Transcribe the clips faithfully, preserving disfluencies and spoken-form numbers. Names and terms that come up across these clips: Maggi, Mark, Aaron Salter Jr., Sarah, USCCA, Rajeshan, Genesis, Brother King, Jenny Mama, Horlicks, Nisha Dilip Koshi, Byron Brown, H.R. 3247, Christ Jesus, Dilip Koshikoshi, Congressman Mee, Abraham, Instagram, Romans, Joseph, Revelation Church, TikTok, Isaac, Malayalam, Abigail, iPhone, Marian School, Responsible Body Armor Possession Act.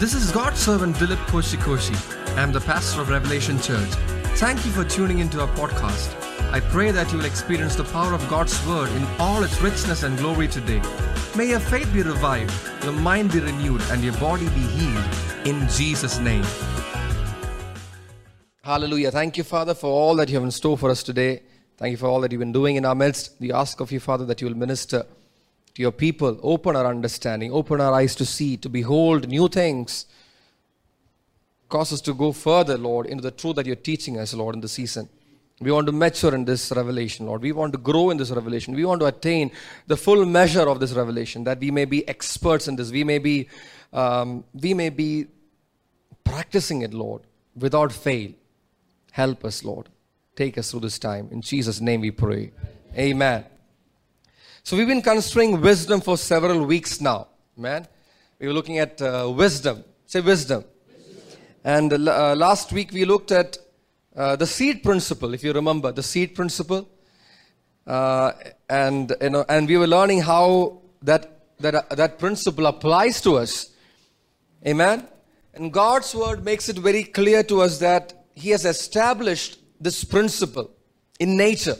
This is God's servant Dilip Koshikoshi. I am the pastor of Revelation Church. Thank you for tuning into our podcast. I pray that you will experience the power of God's word in all its richness and glory today. May your faith be revived, your mind be renewed, and your body be healed in Jesus' name. Hallelujah. Thank you, Father, for all that you have in store for us today. Thank you for all that you've been doing in our midst. We ask of you, Father, that you will minister to your people. Open our understanding. Open our eyes to see, to behold new things. Cause us to go further, Lord, into the truth that you're teaching us, Lord, in this season. We want to mature in this revelation, Lord. We want to grow in this revelation. We want to attain the full measure of this revelation, that we may be experts in this. We may be, um, we may be practicing it, Lord, without fail. Help us, Lord. Take us through this time. In Jesus' name we pray. Amen. So we've been considering wisdom for several weeks now. Amen. We were looking at uh, wisdom. Say wisdom. wisdom. And uh, last week we looked at uh, the seed principle, if you remember. The seed principle. Uh, and, you know, and we were learning how that, that, uh, that principle applies to us. Amen. And God's word makes it very clear to us that He has established this principle in nature.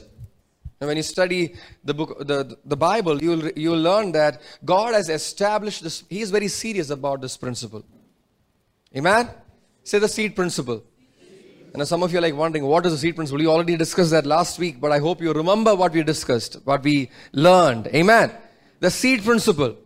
And when you study the book, the, the Bible, you'll, you'll learn that God has established this. He is very serious about this principle. Amen? Say the seed principle. And some of you are like wondering, what is the seed principle? We already discussed that last week, but I hope you remember what we discussed, what we learned. Amen? The seed principle.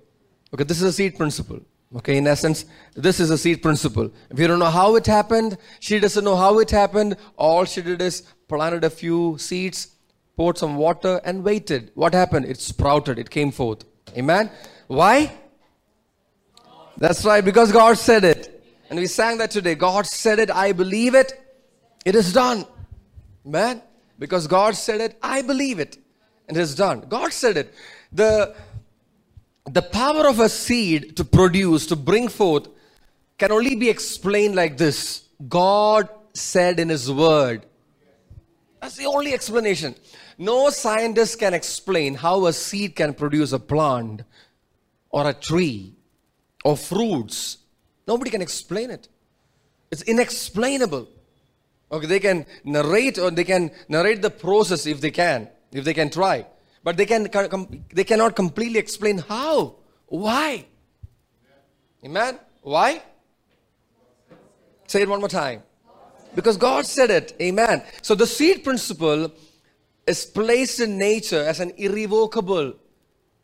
Okay, this is a seed principle. Okay, in essence, this is a seed principle. We don't know how it happened. She doesn't know how it happened. All she did is planted a few seeds, poured some water, and waited. What happened? It sprouted. It came forth. Amen? Why? That's right, because God said it. And we sang that today. God said it. I believe it. It is done. Amen? Because God said it. I believe it. And it is done. God said it. The... The power of a seed to produce, to bring forth, can only be explained like this. God said in His word. That's the only explanation. No scientist can explain how a seed can produce a plant or a tree or fruits. Nobody can explain it. It's inexplainable. Okay, they can narrate or they can narrate the process if they can, if they can try. But they can they cannot completely explain how. Why? Amen? Why? Say it one more time. Because God said it. Amen. So the seed principle is placed in nature as an irrevocable,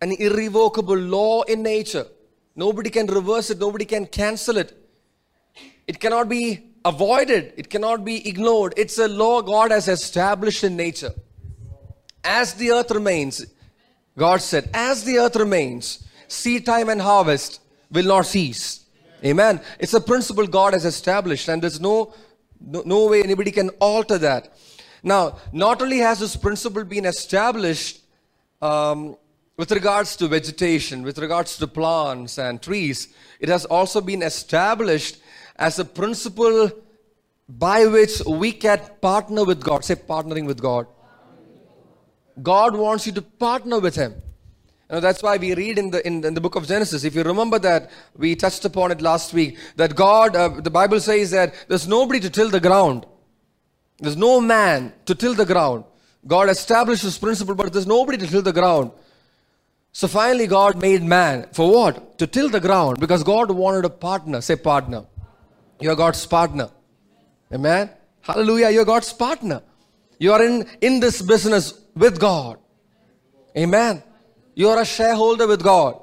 an irrevocable law in nature. Nobody can reverse it. Nobody can cancel it. It cannot be avoided. It cannot be ignored. It's a law God has established in nature. As the earth remains, God said, as the earth remains, seed time and harvest will not cease. Amen. Amen. It's a principle God has established, and there's no, no, no way anybody can alter that. Now, not only has this principle been established um, with regards to vegetation, with regards to plants and trees, it has also been established as a principle by which we can partner with God. Say, partnering with God. God wants you to partner with Him. You know, that's why we read in the in, in the book of Genesis. If you remember that, we touched upon it last week. That God, uh, the Bible says that there's nobody to till the ground. There's no man to till the ground. God established this principle, but there's nobody to till the ground. So finally God made man. For what? To till the ground. Because God wanted a partner. Say partner. You're God's partner. Amen. Hallelujah. You're God's partner. You are in, in this business with God. Amen. You are a shareholder with God.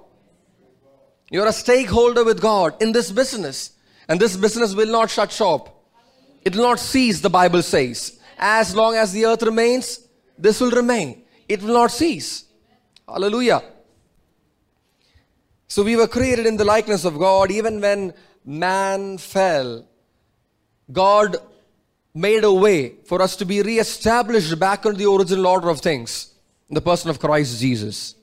You are a stakeholder with God in this business. And this business will not shut shop. It will not cease, the Bible says. As long as the earth remains, this will remain. It will not cease. Hallelujah. So we were created in the likeness of God. Even when man fell, God made a way for us to be re-established back into the original order of things in the person of Christ Jesus.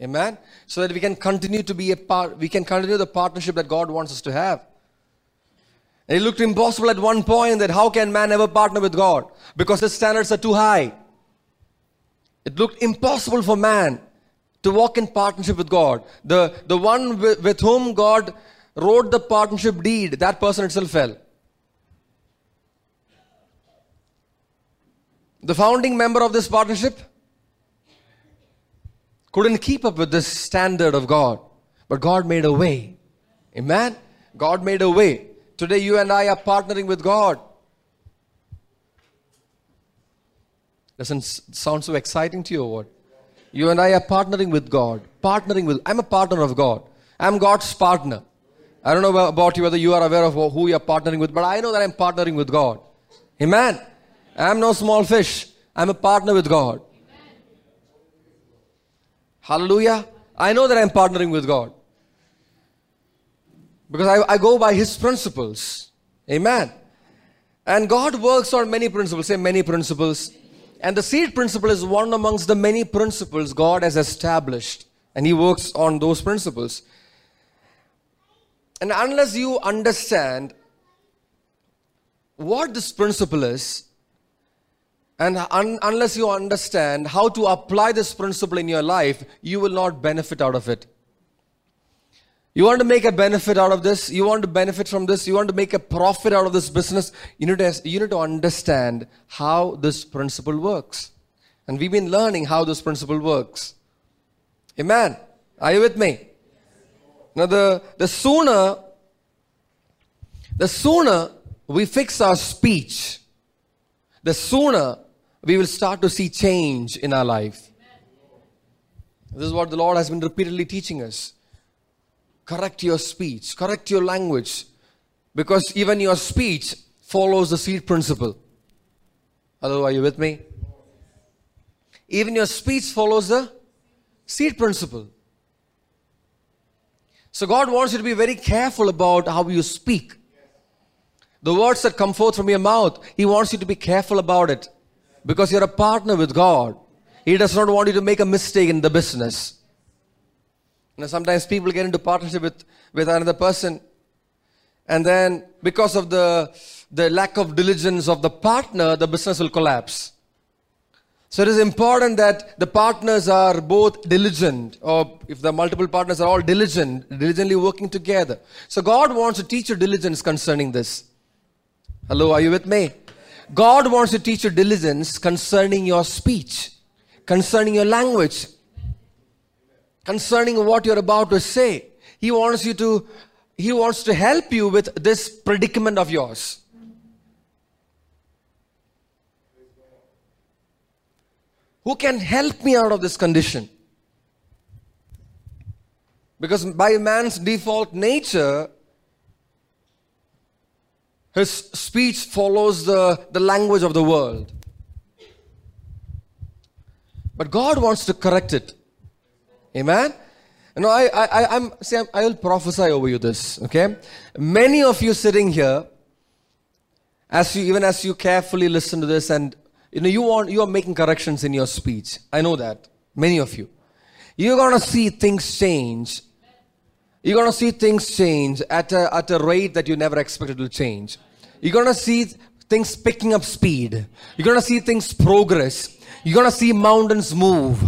Amen. Amen. So that we can continue to be a part, we can continue the partnership that God wants us to have. And it looked impossible at one point that how can man ever partner with God? Because his standards are too high. It looked impossible for man to walk in partnership with God. The, the one with, with whom God wrote the partnership deed, that person itself fell. The founding member of this partnership couldn't keep up with this standard of God. But God made a way. Amen? God made a way. Today you and I are partnering with God. Doesn't sound so exciting to you or what? You and I are partnering with God. Partnering with, I'm a partner of God. I'm God's partner. I don't know about you, whether you are aware of who you are partnering with, but I know that I'm partnering with God. Amen? I'm no small fish. I'm a partner with God. Amen. Hallelujah. I know that I'm partnering with God. Because I, I go by His principles. Amen. And God works on many principles. Say many principles. And the seed principle is one amongst the many principles God has established. And He works on those principles. And unless you understand what this principle is, and un- unless you understand how to apply this principle in your life, you will not benefit out of it. You want to make a benefit out of this, you want to benefit from this, you want to make a profit out of this business, you need to, you need to understand how this principle works. And we've been learning how this principle works. Amen. Are you with me? Now the, the sooner, the sooner we fix our speech, the sooner we will start to see change in our life. This is what the Lord has been repeatedly teaching us. Correct your speech, correct your language, because even your speech follows the seed principle. Hello, are you with me? Even your speech follows the seed principle. So God wants you to be very careful about how you speak. The words that come forth from your mouth, He wants you to be careful about it. Because you're a partner with God. He does not want you to make a mistake in the business. You know, sometimes people get into partnership with, with another person. And then because of the, the lack of diligence of the partner, the business will collapse. So it is important that the partners are both diligent, or if the multiple partners are all diligent, diligently working together. So God wants to teach you diligence concerning this. Hello, are you with me? God wants to teach you diligence concerning your speech, concerning your language, concerning what you're about to say. He wants you to, He wants to help you with this predicament of yours. Who can help me out of this condition? Because by man's default nature, his speech follows the, the language of the world. But God wants to correct it. Amen? You know, I, I, I, I'm, see, I'm, I will prophesy over you this, okay? Many of you sitting here, as you, even as you carefully listen to this, and you know, you want, you are making corrections in your speech. I know that. Many of you. You're going to see things change. You're going to see things change at a, at a rate that you never expected to change. You're going to see things picking up speed. You're going to see things progress. You're going to see mountains move.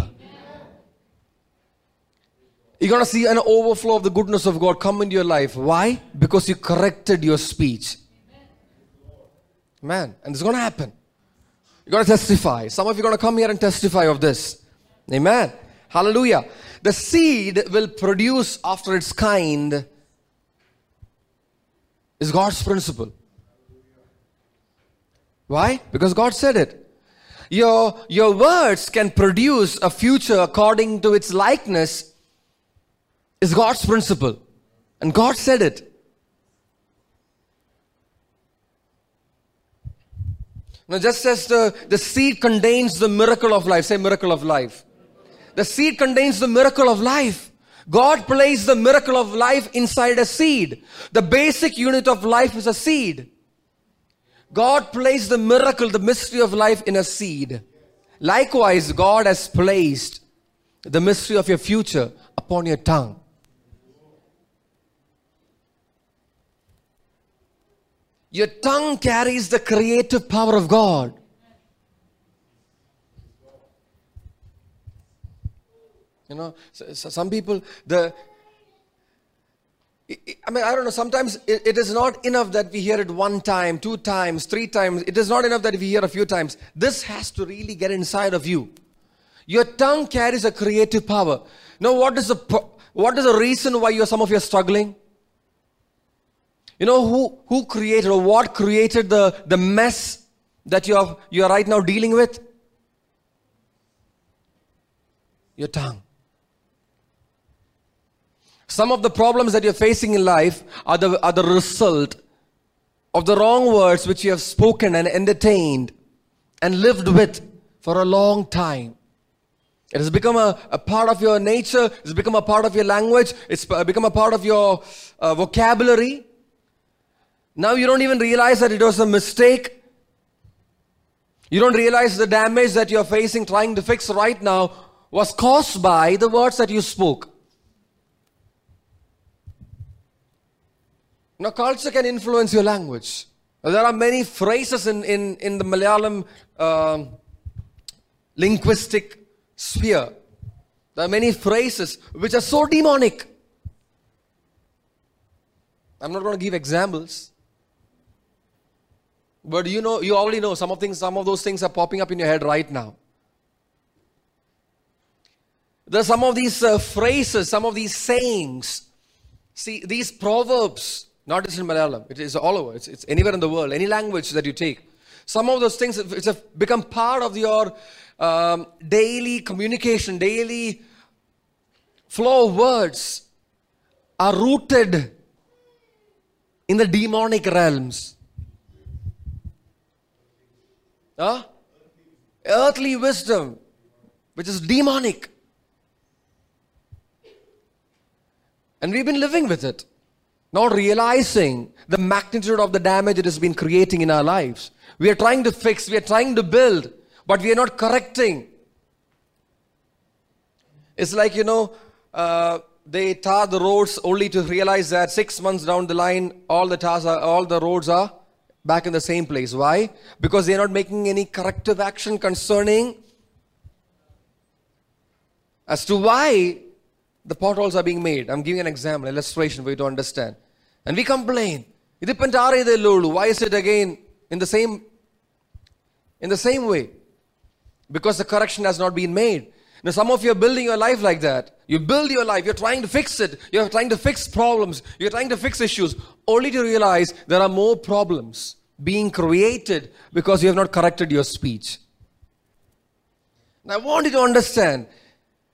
You're going to see an overflow of the goodness of God come into your life. Why? Because you corrected your speech. Man, and it's going to happen. You're going to testify. Some of you are going to come here and testify of this. Amen. Hallelujah. The seed will produce after its kind is God's principle. Why? Because God said it. Your, your words can produce a future according to its likeness is God's principle. And God said it. Now, just as the, the seed contains the miracle of life, say miracle of life. The seed contains the miracle of life. God placed the miracle of life inside a seed. The basic unit of life is a seed. God placed the miracle, the mystery of life in a seed. Likewise, God has placed the mystery of your future upon your tongue. Your tongue carries the creative power of God. You know, so, so some people, the, I mean, I don't know, sometimes it, it is not enough that we hear it one time, two times, three times. It is not enough that we hear a few times. This has to really get inside of you. Your tongue carries a creative power. Now, what is the, what is the reason why you're, some of you are struggling? You know, who, who created or what created the, the mess that you're, you're right now dealing with? Your tongue. Some of the problems that you're facing in life are the, are the result of the wrong words which you have spoken and entertained and lived with for a long time. It has become a, a part of your nature. It's become a part of your language. It's become a part of your uh, vocabulary. Now you don't even realize that it was a mistake. You don't realize the damage that you're facing, trying to fix right now, was caused by the words that you spoke. Now, culture can influence your language. There are many phrases in, in, in the Malayalam uh, linguistic sphere. There are many phrases which are so demonic. I'm not going to give examples. But you know, you already know some of things, some of those things are popping up in your head right now. There are some of these uh, phrases, some of these sayings. See, these proverbs, not just in Malayalam, it is all over. It's, it's anywhere in the world, any language that you take. Some of those things, it's have become part of your um, daily communication, daily flow of words are rooted in the demonic realms. Huh? Earthly wisdom, which is demonic. And we've been living with it, not realizing the magnitude of the damage it has been creating in our lives. We are trying to fix, we are trying to build, but we are not correcting. It's like, you know, uh, they tar the roads only to realize that six months down the line, all the tars are, all the roads are back in the same place. Why? Because they are not making any corrective action concerning as to why the potholes are being made. I'm giving an example, an illustration for you to understand. And we complain. Why is it again in the same, in the same way? Because the correction has not been made. Now, some of you are building your life like that. You build your life. You're trying to fix it. You're trying to fix problems. You're trying to fix issues. Only to realize there are more problems being created because you have not corrected your speech. And I want you to understand,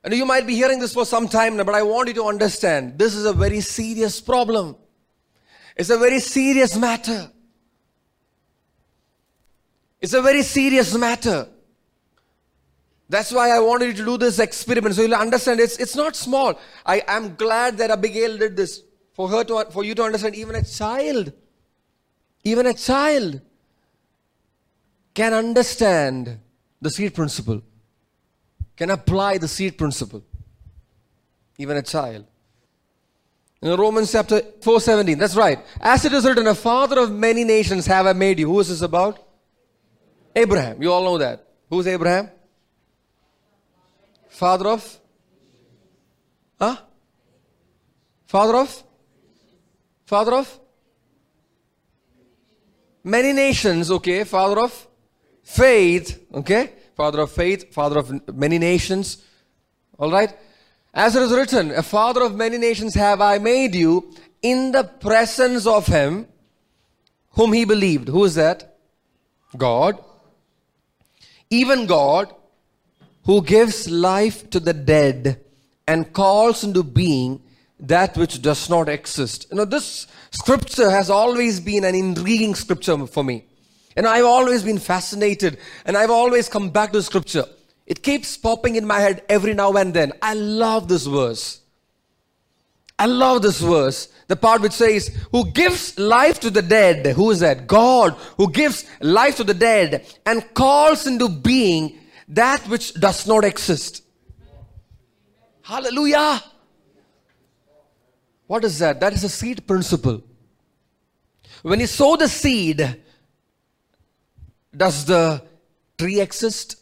and you might be hearing this for some time now, but I want you to understand, this is a very serious problem. It's a very serious matter. It's a very serious matter. That's why I wanted you to do this experiment, so you'll understand it's, it's not small. I am glad that Abigail did this, for her to, for you to understand, even a child, even a child can understand the seed principle. Can apply the seed principle. Even a child. In Romans chapter four seventeen, that's right. As it is written, a father of many nations have I made you. Who is this about? Abraham. You all know that. Who is Abraham? Father of? Huh? Father of? Father of? Many nations, okay. Father of? Faith, okay. Father of faith, father of many nations. All right. As it is written, a father of many nations have I made you in the presence of him whom he believed. Who is that? God. Even God, who gives life to the dead and calls into being that which does not exist. You know, this scripture has always been an intriguing scripture for me. And I've always been fascinated, and I've always come back to scripture. It keeps popping in my head every now and then. I love this verse. I love this verse. The part which says, who gives life to the dead. Who is that? God, who gives life to the dead and calls into being that which does not exist. Hallelujah. What is that? That is a seed principle. When you sow the seed, does the tree exist?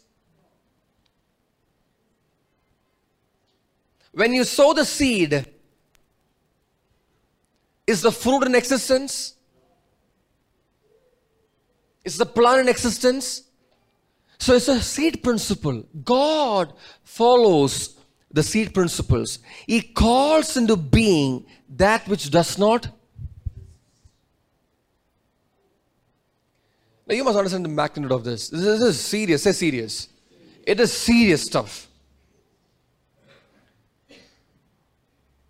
When you sow the seed, Is the fruit in existence? Is the plant in existence? So it's a seed principle. God follows the seed principles. He calls into being that which does not. Now you must understand the magnitude of this. This is, this is serious. Say serious. It is serious stuff.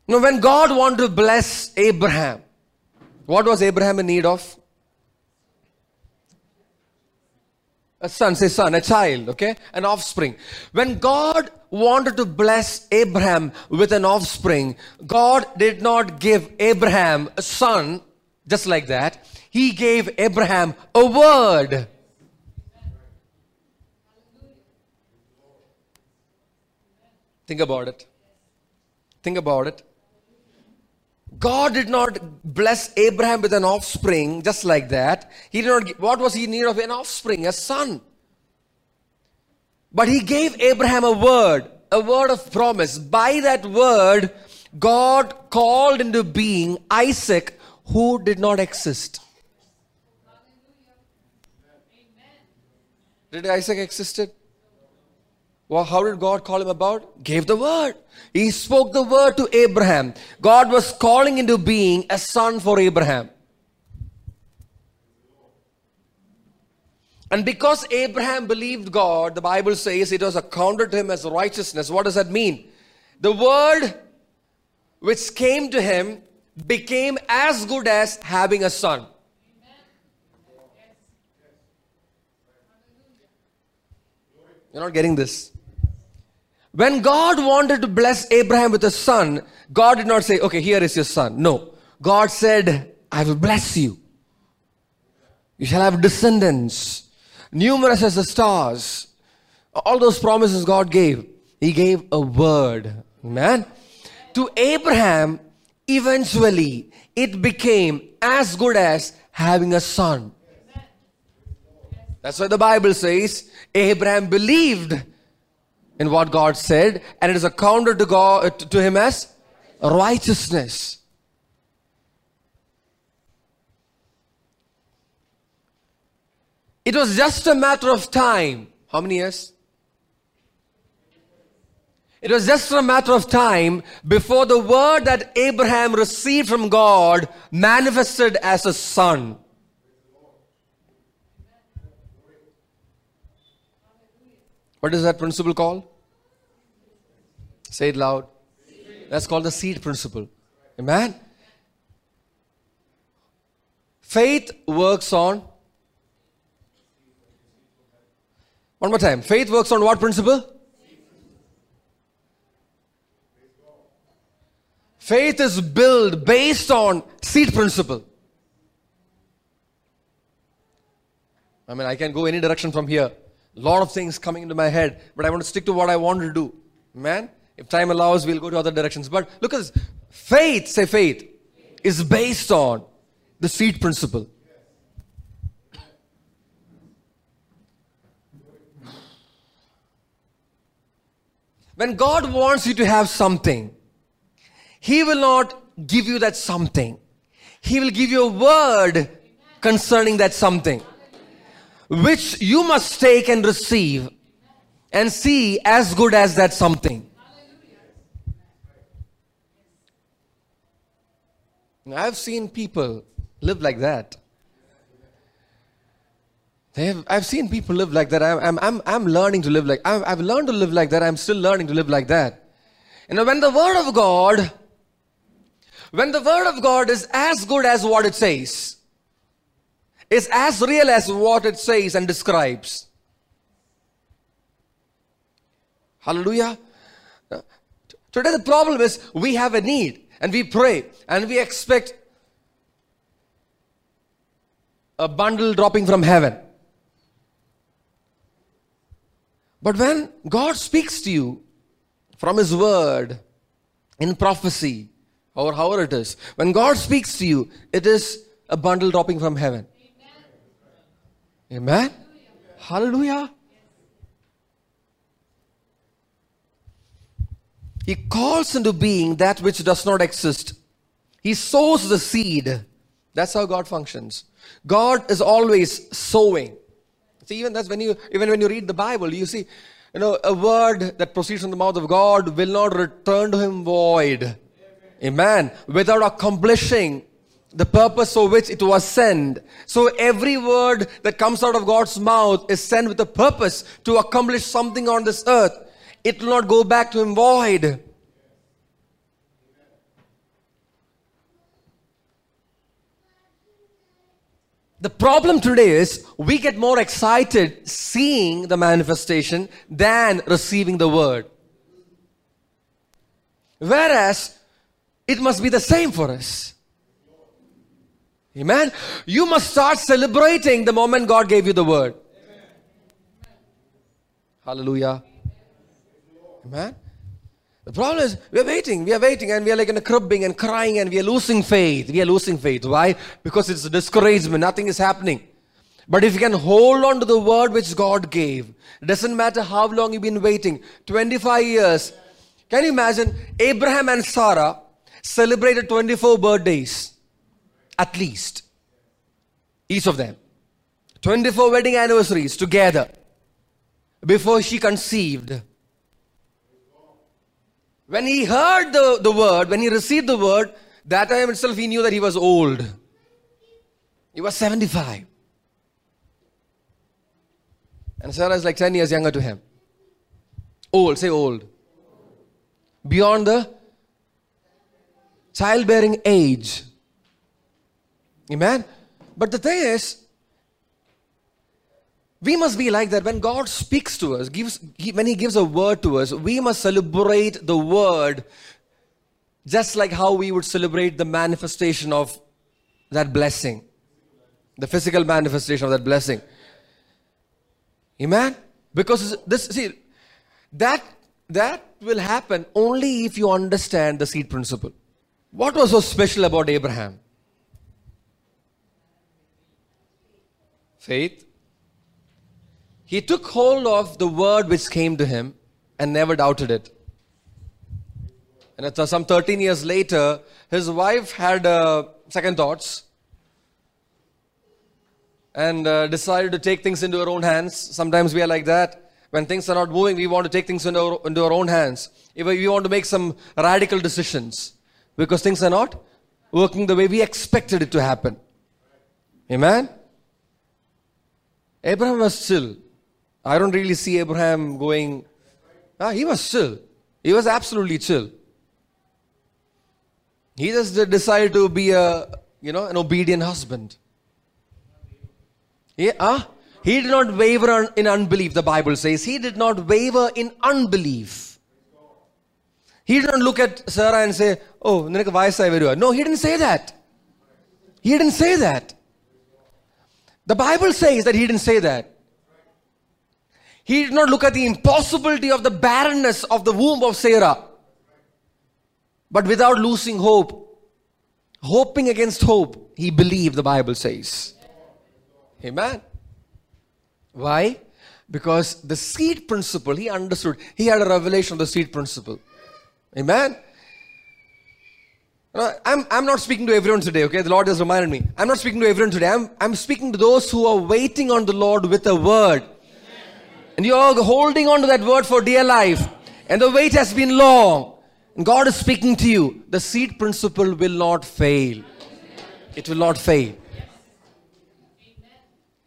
Now when God wanted to bless Abraham, what was Abraham in need of? A son, say son, a child, okay? An offspring. When God wanted to bless Abraham with an offspring, God did not give Abraham a son just like that. He gave Abraham a word. Think about it. Think about it. God did not bless Abraham with an offspring just like that. He did not. What was he in need of? An offspring, a son. But he gave Abraham a word, a word of promise. By that word, God called into being Isaac, who did not exist. Did Isaac existed? Well, how did God call him about? Gave the word. He spoke the word to Abraham. God was calling into being a son for Abraham. And because Abraham believed God, the Bible says it was accounted to him as righteousness. What does that mean? The word which came to him became as good as having a son. You're not getting this. When God wanted to bless Abraham with a son, God did not say, okay, here is your son. No. God said, I will bless you. You shall have descendants, numerous as the stars. All those promises God gave. He gave a word. Amen. To Abraham, eventually, it became as good as having a son. That's why the Bible says, Abraham believed in what God said, and it is accounted to God to him as righteousness. It was just a matter of time. How many years? It was just a matter of time before the word that Abraham received from God manifested as a son. What is that principle called? Say it loud. That's called the seed principle. Amen? Faith works on. One more time. Faith works on what principle? Faith is built based on seed principle. I mean, I can go any direction from here. A lot of things coming into my head, but I want to stick to what I want to do. Man, if time allows, we'll go to other directions. But look at this. Faith, say faith, is based on the seed principle. When God wants you to have something, He will not give you that something. He will give you a word concerning that something, which you must take and receive and see as good as that something. I've seen people live like that. They have, I've seen people live like that. I'm, I'm, I'm learning to live like I've, I've learned to live like that. I'm still learning to live like that. And when the word of God, when the word of God is as good as what it says, is as real as what it says and describes. Hallelujah. Today the problem is we have a need and we pray and we expect a bundle dropping from heaven. But when God speaks to you from His word in prophecy or however it is, when God speaks to you, it is a bundle dropping from heaven. Amen. Hallelujah. Hallelujah. He calls into being that which does not exist. He sows the seed. That's how God functions. God is always sowing. See, even that's when you, even when you read the Bible, you see, you know, a word that proceeds from the mouth of God will not return to him void. Amen. Without accomplishing the purpose for which it was sent. So every word that comes out of God's mouth is sent with a purpose to accomplish something on this earth. It will not go back to him void. The problem today is we get more excited seeing the manifestation than receiving the word. Whereas it must be the same for us. Amen. You must start celebrating the moment God gave you the word. Amen. Hallelujah. Amen. The problem is we are waiting, we are waiting and we are like in a cribbing and crying and we are losing faith. We are losing faith. Why? Because it's discouragement. Nothing is happening. But if you can hold on to the word which God gave, it doesn't matter how long you've been waiting. twenty-five years. Can you imagine? Abraham and Sarah celebrated twenty-four birthdays. At least, each of them, twenty-four wedding anniversaries together before she conceived. When he heard the, the word, when he received the word, that time itself he knew that he was old. He was seventy-five. And Sarah is like ten years younger to him. Old, say old. Beyond the childbearing age. Amen. But the thing is, we must be like that. When God speaks to us, gives, when he gives a word to us, we must celebrate the word just like how we would celebrate the manifestation of that blessing, the physical manifestation of that blessing. Amen. Because this, see, that, that will happen only if you understand the seed principle. What was so special about Abraham? Faith. He took hold of the word which came to him and never doubted it. And some thirteen years later, his wife had uh, second thoughts and uh, decided to take things into her own hands. Sometimes we are like that. When things are not moving, we want to take things into our, into our own hands. If we want to make some radical decisions because things are not working the way we expected it to happen. Amen? Abraham was still. I don't really see Abraham going, ah, he was still. He was absolutely chill. He just decided to be a, you know, an obedient husband. He, ah, he did not waver in unbelief, the Bible says. He did not waver in unbelief. He did not look at Sarah and say, oh, ninakku vayasai varuva. No, he didn't say that. He didn't say that. The Bible says that he didn't say that. He did not look at the impossibility of the barrenness of the womb of Sarah. But without losing hope, hoping against hope, he believed, the Bible says. Amen. Why? Because the seed principle, he understood. He had a revelation of the seed principle. Amen. I'm, I'm not speaking to everyone today, okay? The Lord has reminded me. I'm not speaking to everyone today. I'm, I'm speaking to those who are waiting on the Lord with a word. And you're holding on to that word for dear life. And the wait has been long. And God is speaking to you. The seed principle will not fail. It will not fail.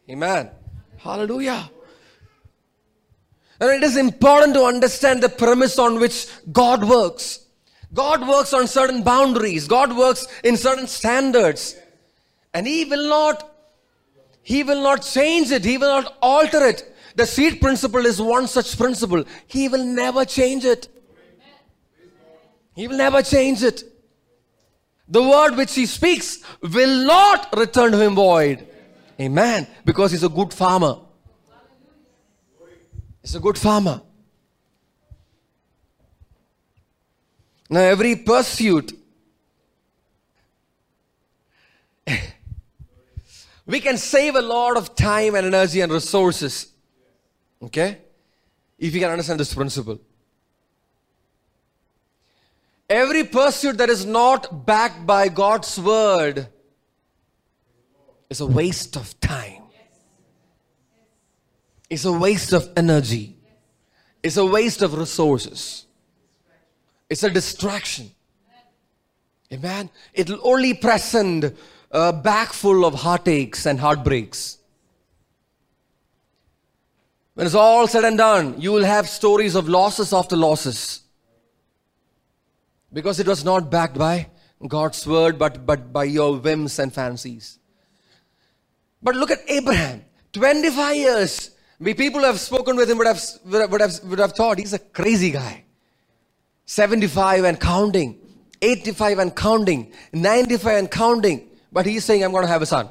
Amen. Hallelujah. And it is important to understand the premise on which God works. God works on certain boundaries. God works in certain standards. And he will not, he will not change it. He will not alter it. The seed principle is one such principle. He will never change it. He will never change it. The word which he speaks will not return to him void. Amen. Because he's a good farmer. He's a good farmer. Now every pursuit, we can save a lot of time and energy and resources, okay, if you can understand this principle. Every pursuit that is not backed by God's word is a waste of time. It's a waste of energy. It's a waste of resources. It's a distraction. Amen. It'll only present a bag full of heartaches and heartbreaks. When it's all said and done, you will have stories of losses after losses. Because it was not backed by God's word, but, but by your whims and fancies. But look at Abraham. twenty-five years. We people who have spoken with him would have, would have, would have thought he's a crazy guy. seventy-five and counting. eighty-five and counting. ninety-five and counting. But he's saying, I'm going to have a son.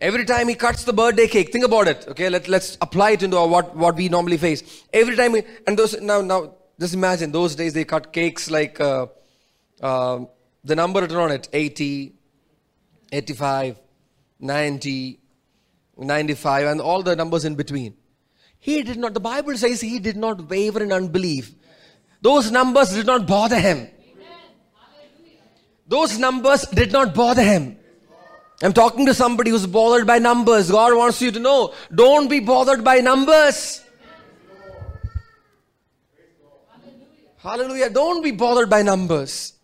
Every time he cuts the birthday cake, think about it. Okay, let, let's apply it into our, what, what we normally face. Every time, we, and those, now, now, just imagine, those days they cut cakes like, uh, uh, the number written on it, eighty, eighty-five, ninety, ninety-five, and all the numbers in between. He did not, the Bible says he did not waver in unbelief. Those numbers did not bother him. Those numbers did not bother him. I'm talking to somebody who's bothered by numbers. God wants you to know, don't be bothered by numbers. Hallelujah. Hallelujah. Don't be bothered by numbers.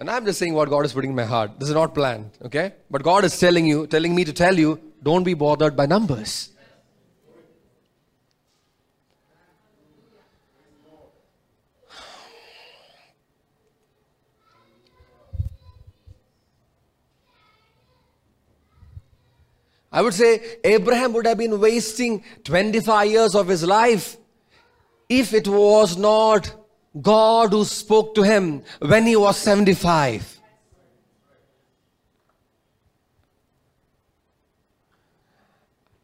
And I'm just saying what God is putting in my heart. This is not planned, okay? But God is telling you, telling me to tell you, don't be bothered by numbers. I would say Abraham would have been wasting twenty-five years of his life if it was not God who spoke to him when he was seventy-five.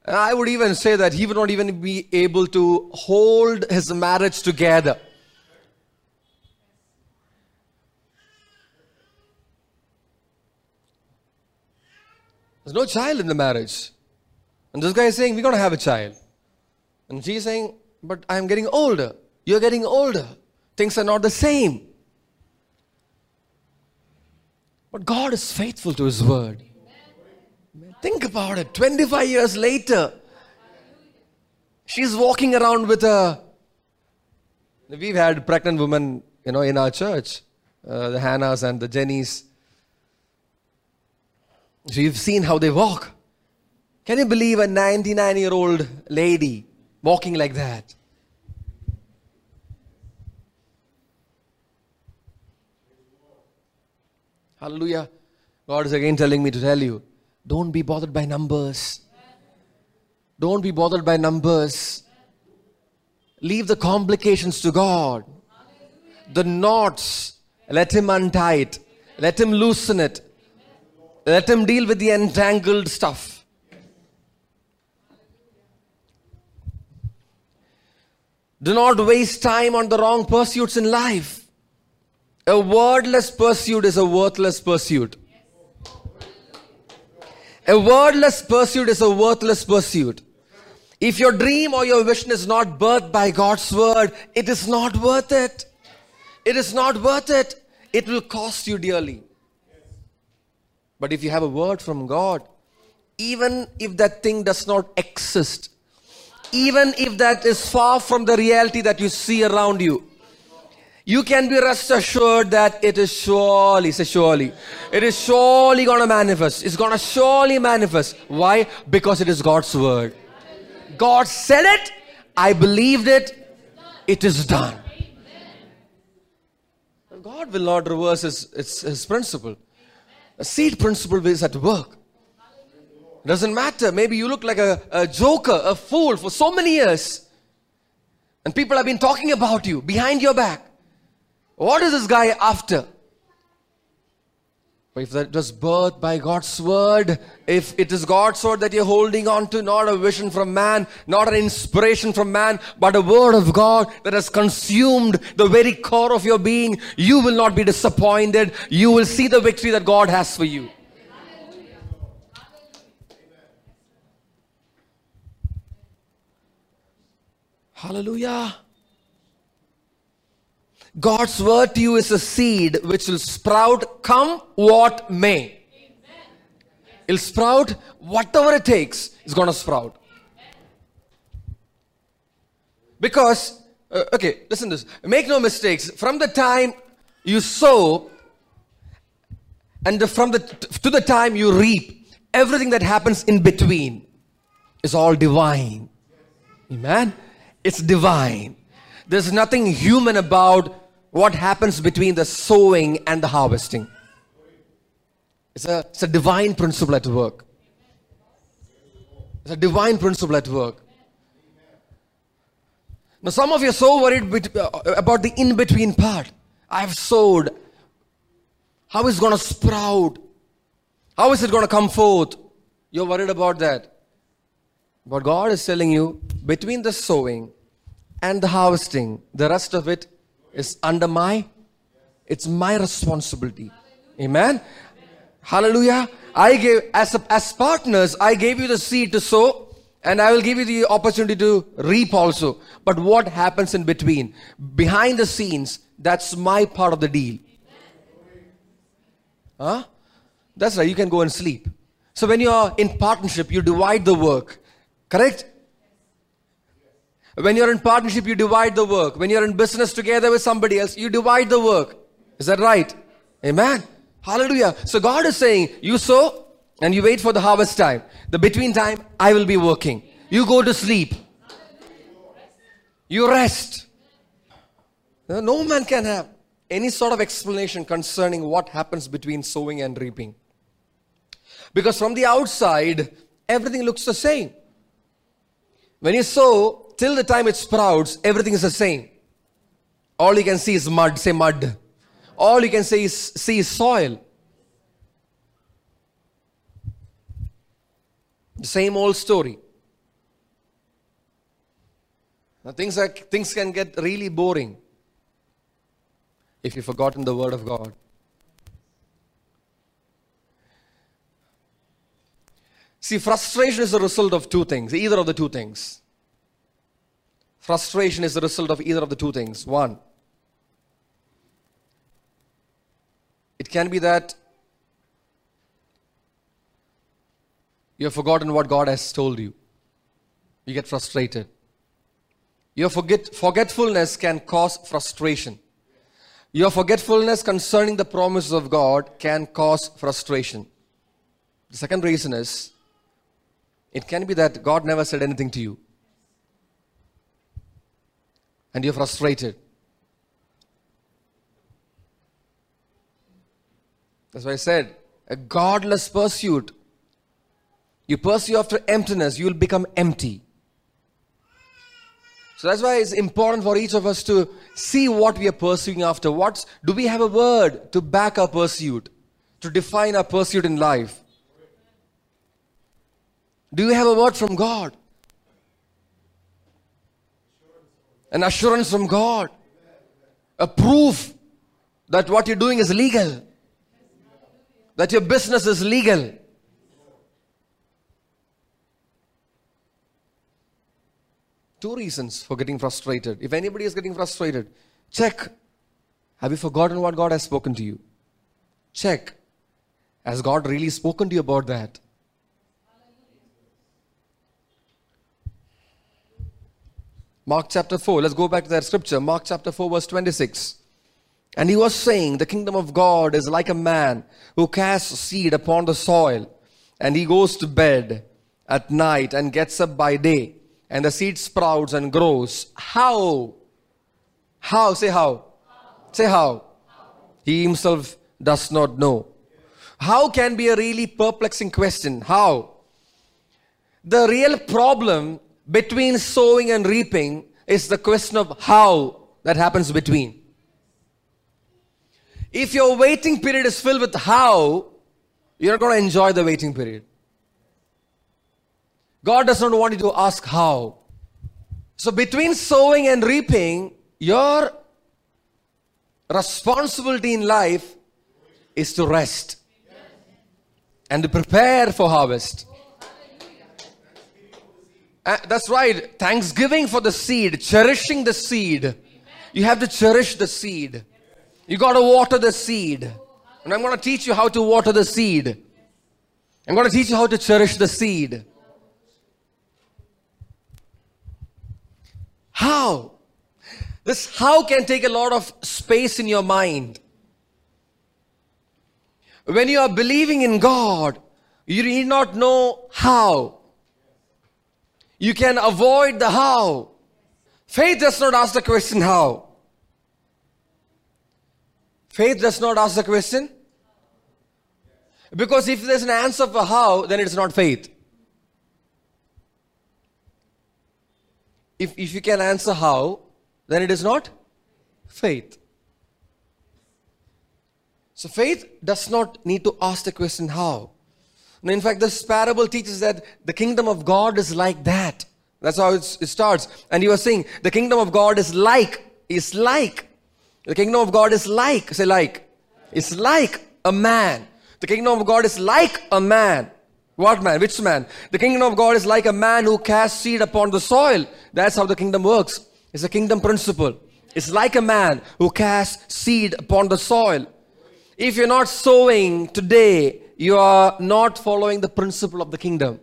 And I would even say that he would not even be able to hold his marriage together. There's no child in the marriage. And this guy is saying, we're going to have a child. And she's saying, but I'm getting older. You're getting older. Things are not the same. But God is faithful to his word. Amen. Think about it. twenty-five years later, she's walking around with a... We've had pregnant women, you know, in our church. Uh, the Hannahs and the Jennies. So you've seen how they walk. Can you believe a ninety-nine-year-old lady walking like that? Hallelujah. God is again telling me to tell you, don't be bothered by numbers. Don't be bothered by numbers. Leave the complications to God. The knots, let him untie it. Let him loosen it. Let him deal with the entangled stuff. Do not waste time on the wrong pursuits in life. A wordless pursuit is a worthless pursuit. A wordless pursuit is a worthless pursuit. If your dream or your vision is not birthed by God's word, it is not worth it. It is not worth it. It will cost you dearly. But if you have a word from God, even if that thing does not exist, even if that is far from the reality that you see around you, you can be rest assured that it is surely, say surely, it is surely going to manifest. It's going to surely manifest. Why? Because it is God's word. God said it. I believed it. It is done. God will not reverse his, his, his principle. A seed principle is at work. Doesn't matter. Maybe you look like a, a joker, a fool for so many years. And people have been talking about you behind your back. What is this guy after? But if that was birthed by God's word, if it is God's word that you're holding on to, not a vision from man, not an inspiration from man, but a word of God that has consumed the very core of your being, you will not be disappointed. You will see the victory that God has for you. Hallelujah. God's word to you is a seed which will sprout come what may. It'll sprout whatever it takes, it's going to sprout. Because, uh, okay, listen to this. Make no mistakes. From the time you sow and the, from the to the time you reap, everything that happens in between is all divine. Amen? It's divine. There's nothing human about what happens between the sowing and the harvesting. It's a, it's a divine principle at work. It's a divine principle at work. Now some of you are so worried about the in-between part. I have sowed. How is it going to sprout? How is it going to come forth? You're worried about that. But God is telling you, between the sowing and the harvesting, the rest of it is under my, it's my responsibility. Amen? Hallelujah. I gave, as, a, as partners, I gave you the seed to sow and I will give you the opportunity to reap also. But what happens in between? Behind the scenes, that's my part of the deal. Huh? That's right, you can go and sleep. So when you are in partnership, you divide the work. Correct? When you're in partnership, you divide the work. When you're in business together with somebody else, you divide the work. Is that right? Amen. Hallelujah. So God is saying, you sow and you wait for the harvest time. The between time, I will be working. You go to sleep. You rest. No man can have any sort of explanation concerning what happens between sowing and reaping. Because from the outside, everything looks the same. When you sow, till the time it sprouts, everything is the same. All you can see is mud. Say mud. All you can see is, see is soil. The same old story. Now things, are, things can get really boring if you've forgotten the word of God. See, frustration is the result of two things, either of the two things. Frustration is the result of either of the two things. One, it can be that you have forgotten what God has told you. You get frustrated. Your forget, forgetfulness can cause frustration. Your forgetfulness concerning the promises of God can cause frustration. The second reason is, it can be that God never said anything to you. And you're frustrated. That's why I said, a godless pursuit. You pursue after emptiness, you will become empty. So that's why it's important for each of us to see what we are pursuing after. What do we have a word to back our pursuit, to define our pursuit in life? Do you have a word from God? An assurance from God. A proof that what you're doing is legal. That your business is legal. Two reasons for getting frustrated. If anybody is getting frustrated, check. Have you forgotten what God has spoken to you? Check. Has God really spoken to you about that? Mark chapter four. Let's go back to that scripture. Mark chapter four verse twenty-six. And he was saying, the kingdom of God is like a man who casts seed upon the soil, and he goes to bed at night and gets up by day, and the seed sprouts and grows. How? How? Say how. How. Say how. How. He himself does not know. How can be a really perplexing question. How? The real problem between sowing and reaping is the question of how that happens between. If your waiting period is filled with how, you're not going to enjoy the waiting period. God does not want you to ask how. So between sowing and reaping, your responsibility in life is to rest and to prepare for harvest. Uh, that's right. Thanksgiving for the seed. Cherishing the seed. Amen. You have to cherish the seed. You got to water the seed. And I'm going to teach you how to water the seed. I'm going to teach you how to cherish the seed. How? This how can take a lot of space in your mind. When you are believing in God, you need not know how. You can avoid the how. Faith does not ask the question how. Faith does not ask the question. Because if there's an answer for how, then it's not faith. If, if you can answer how, then it is not faith. So faith does not need to ask the question how. And in fact, this parable teaches that the kingdom of God is like that. That's how it's, it starts. And you are saying, the kingdom of God is like, is like. The kingdom of God is like, say like. It's like a man. The kingdom of God is like a man. What man? Which man? The kingdom of God is like a man who casts seed upon the soil. That's how the kingdom works. It's a kingdom principle. It's like a man who casts seed upon the soil. If you're not sowing today, you are not following the principle of the kingdom.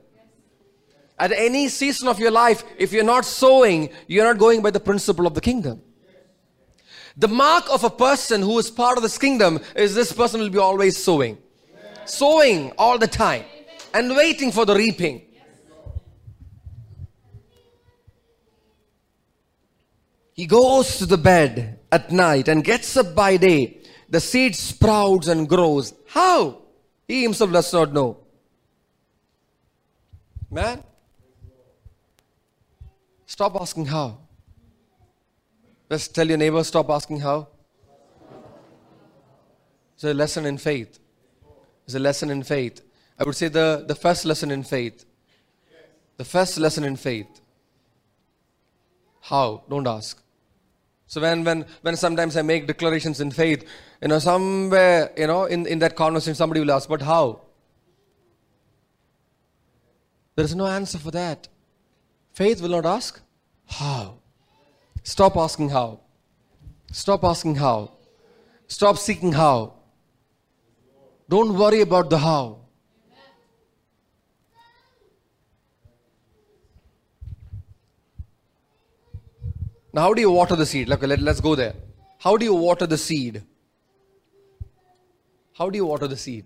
At any season of your life, if you're not sowing, you're not going by the principle of the kingdom. The mark of a person who is part of this kingdom is this person will be always sowing. Amen. Sowing all the time. Amen. And waiting for the reaping. Yes. He goes to the bed at night and gets up by day. The seed sprouts and grows. How? He himself does not know. Man, stop asking how. Just tell your neighbor, stop asking how. It's a lesson in faith. It's a lesson in faith. I would say the, the first lesson in faith. The first lesson in faith. How? Don't ask. So when, when, when sometimes I make declarations in faith, you know, somewhere, you know, in, in that conversation, somebody will ask, but how? There is no answer for that. Faith will not ask how. Stop asking how. Stop asking how. Stop seeking how. Don't worry about the how. Now, how do you water the seed? Okay, let, let's go there. How do you water the seed? How do you water the seed?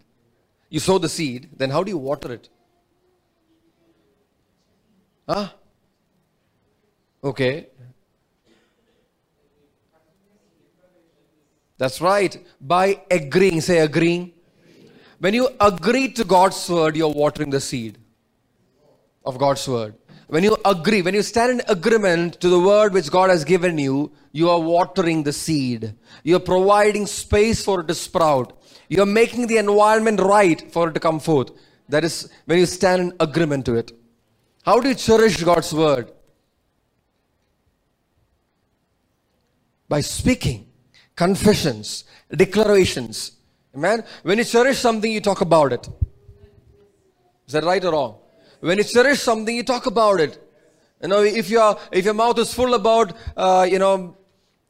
You sow the seed, then how do you water it? Huh? Okay. That's right. By agreeing, say agreeing. When you agree to God's word, you're watering the seed of God's word. When you agree, when you stand in agreement to the word which God has given you, you are watering the seed. You are providing space for it to sprout. You are making the environment right for it to come forth. That is when you stand in agreement to it. How do you cherish God's word? By speaking, confessions, declarations. Amen? When you cherish something, you talk about it. Is that right or wrong? When you cherish something, you talk about it. You know, if your if your mouth is full about, uh, you know,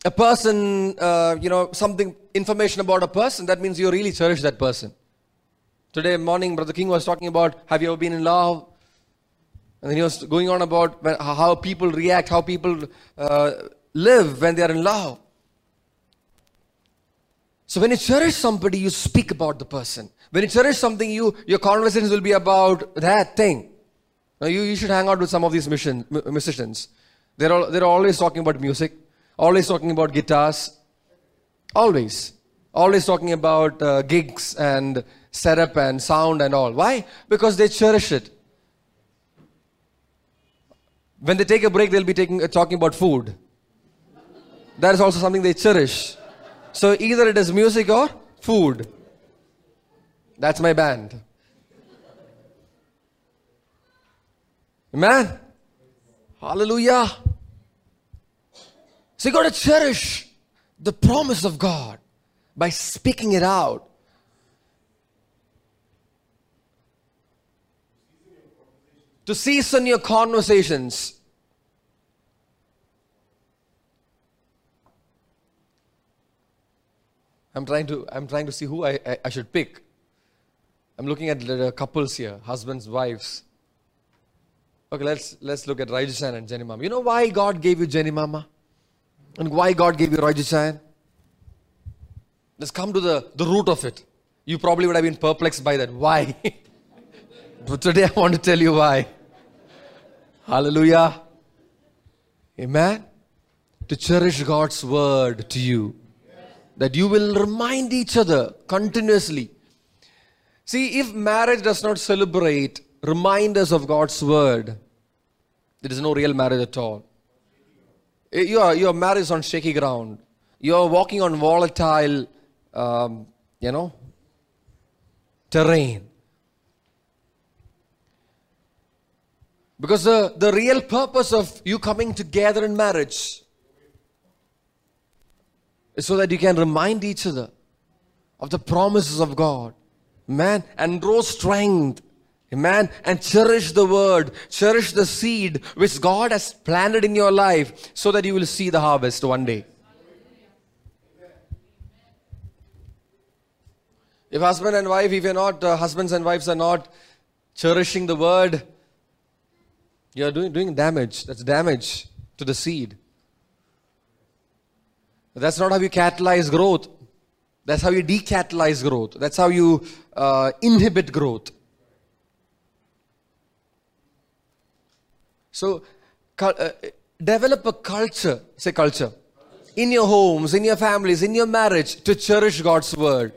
a person, uh, you know, something, information about a person, that means you really cherish that person. Today morning, Brother King was talking about, have you ever been in love? And then he was going on about how people react, how people uh, live when they are in love. So when you cherish somebody, you speak about the person. When you cherish something, you your conversations will be about that thing. Now, you, you should hang out with some of these mission, musicians. They're, all, they're always talking about music, always talking about guitars, always. Always talking about uh, gigs and setup and sound and all. Why? Because they cherish it. When they take a break, they'll be taking, uh, talking about food. That is also something they cherish. So either it is music or food. That's my band. Amen. Hallelujah. So you got to cherish the promise of God by speaking it out. to season your conversations. I'm trying to, I'm trying to see who I, I, I should pick. I'm looking at the couples here, husbands, wives. Okay, let's, let's look at Rajeshan and Jenny Mama. You know why God gave you Jenny Mama? And why God gave you Rajeshan? Let's come to the, the root of it. You probably would have been perplexed by that. Why? But today I want to tell you why. Hallelujah. Amen. To cherish God's word to you. That you will remind each other continuously. See, if marriage does not celebrate reminders of God's word, there is no real marriage at all. Your, your marriage is on shaky ground. You are walking on volatile, um, you know, terrain. Because the, the real purpose of you coming together in marriage is so that you can remind each other of the promises of God. Man, and grow strength. Amen. And cherish the word. Cherish the seed which God has planted in your life so that you will see the harvest one day. If husband and wife, if you're not, uh, husbands and wives are not cherishing the word, you're doing, doing damage. That's damage to the seed. That's not how you catalyze growth. That's how you decatalyze growth. That's how you uh, inhibit growth. So, uh, develop a culture, say culture, in your homes, in your families, in your marriage, to cherish God's word.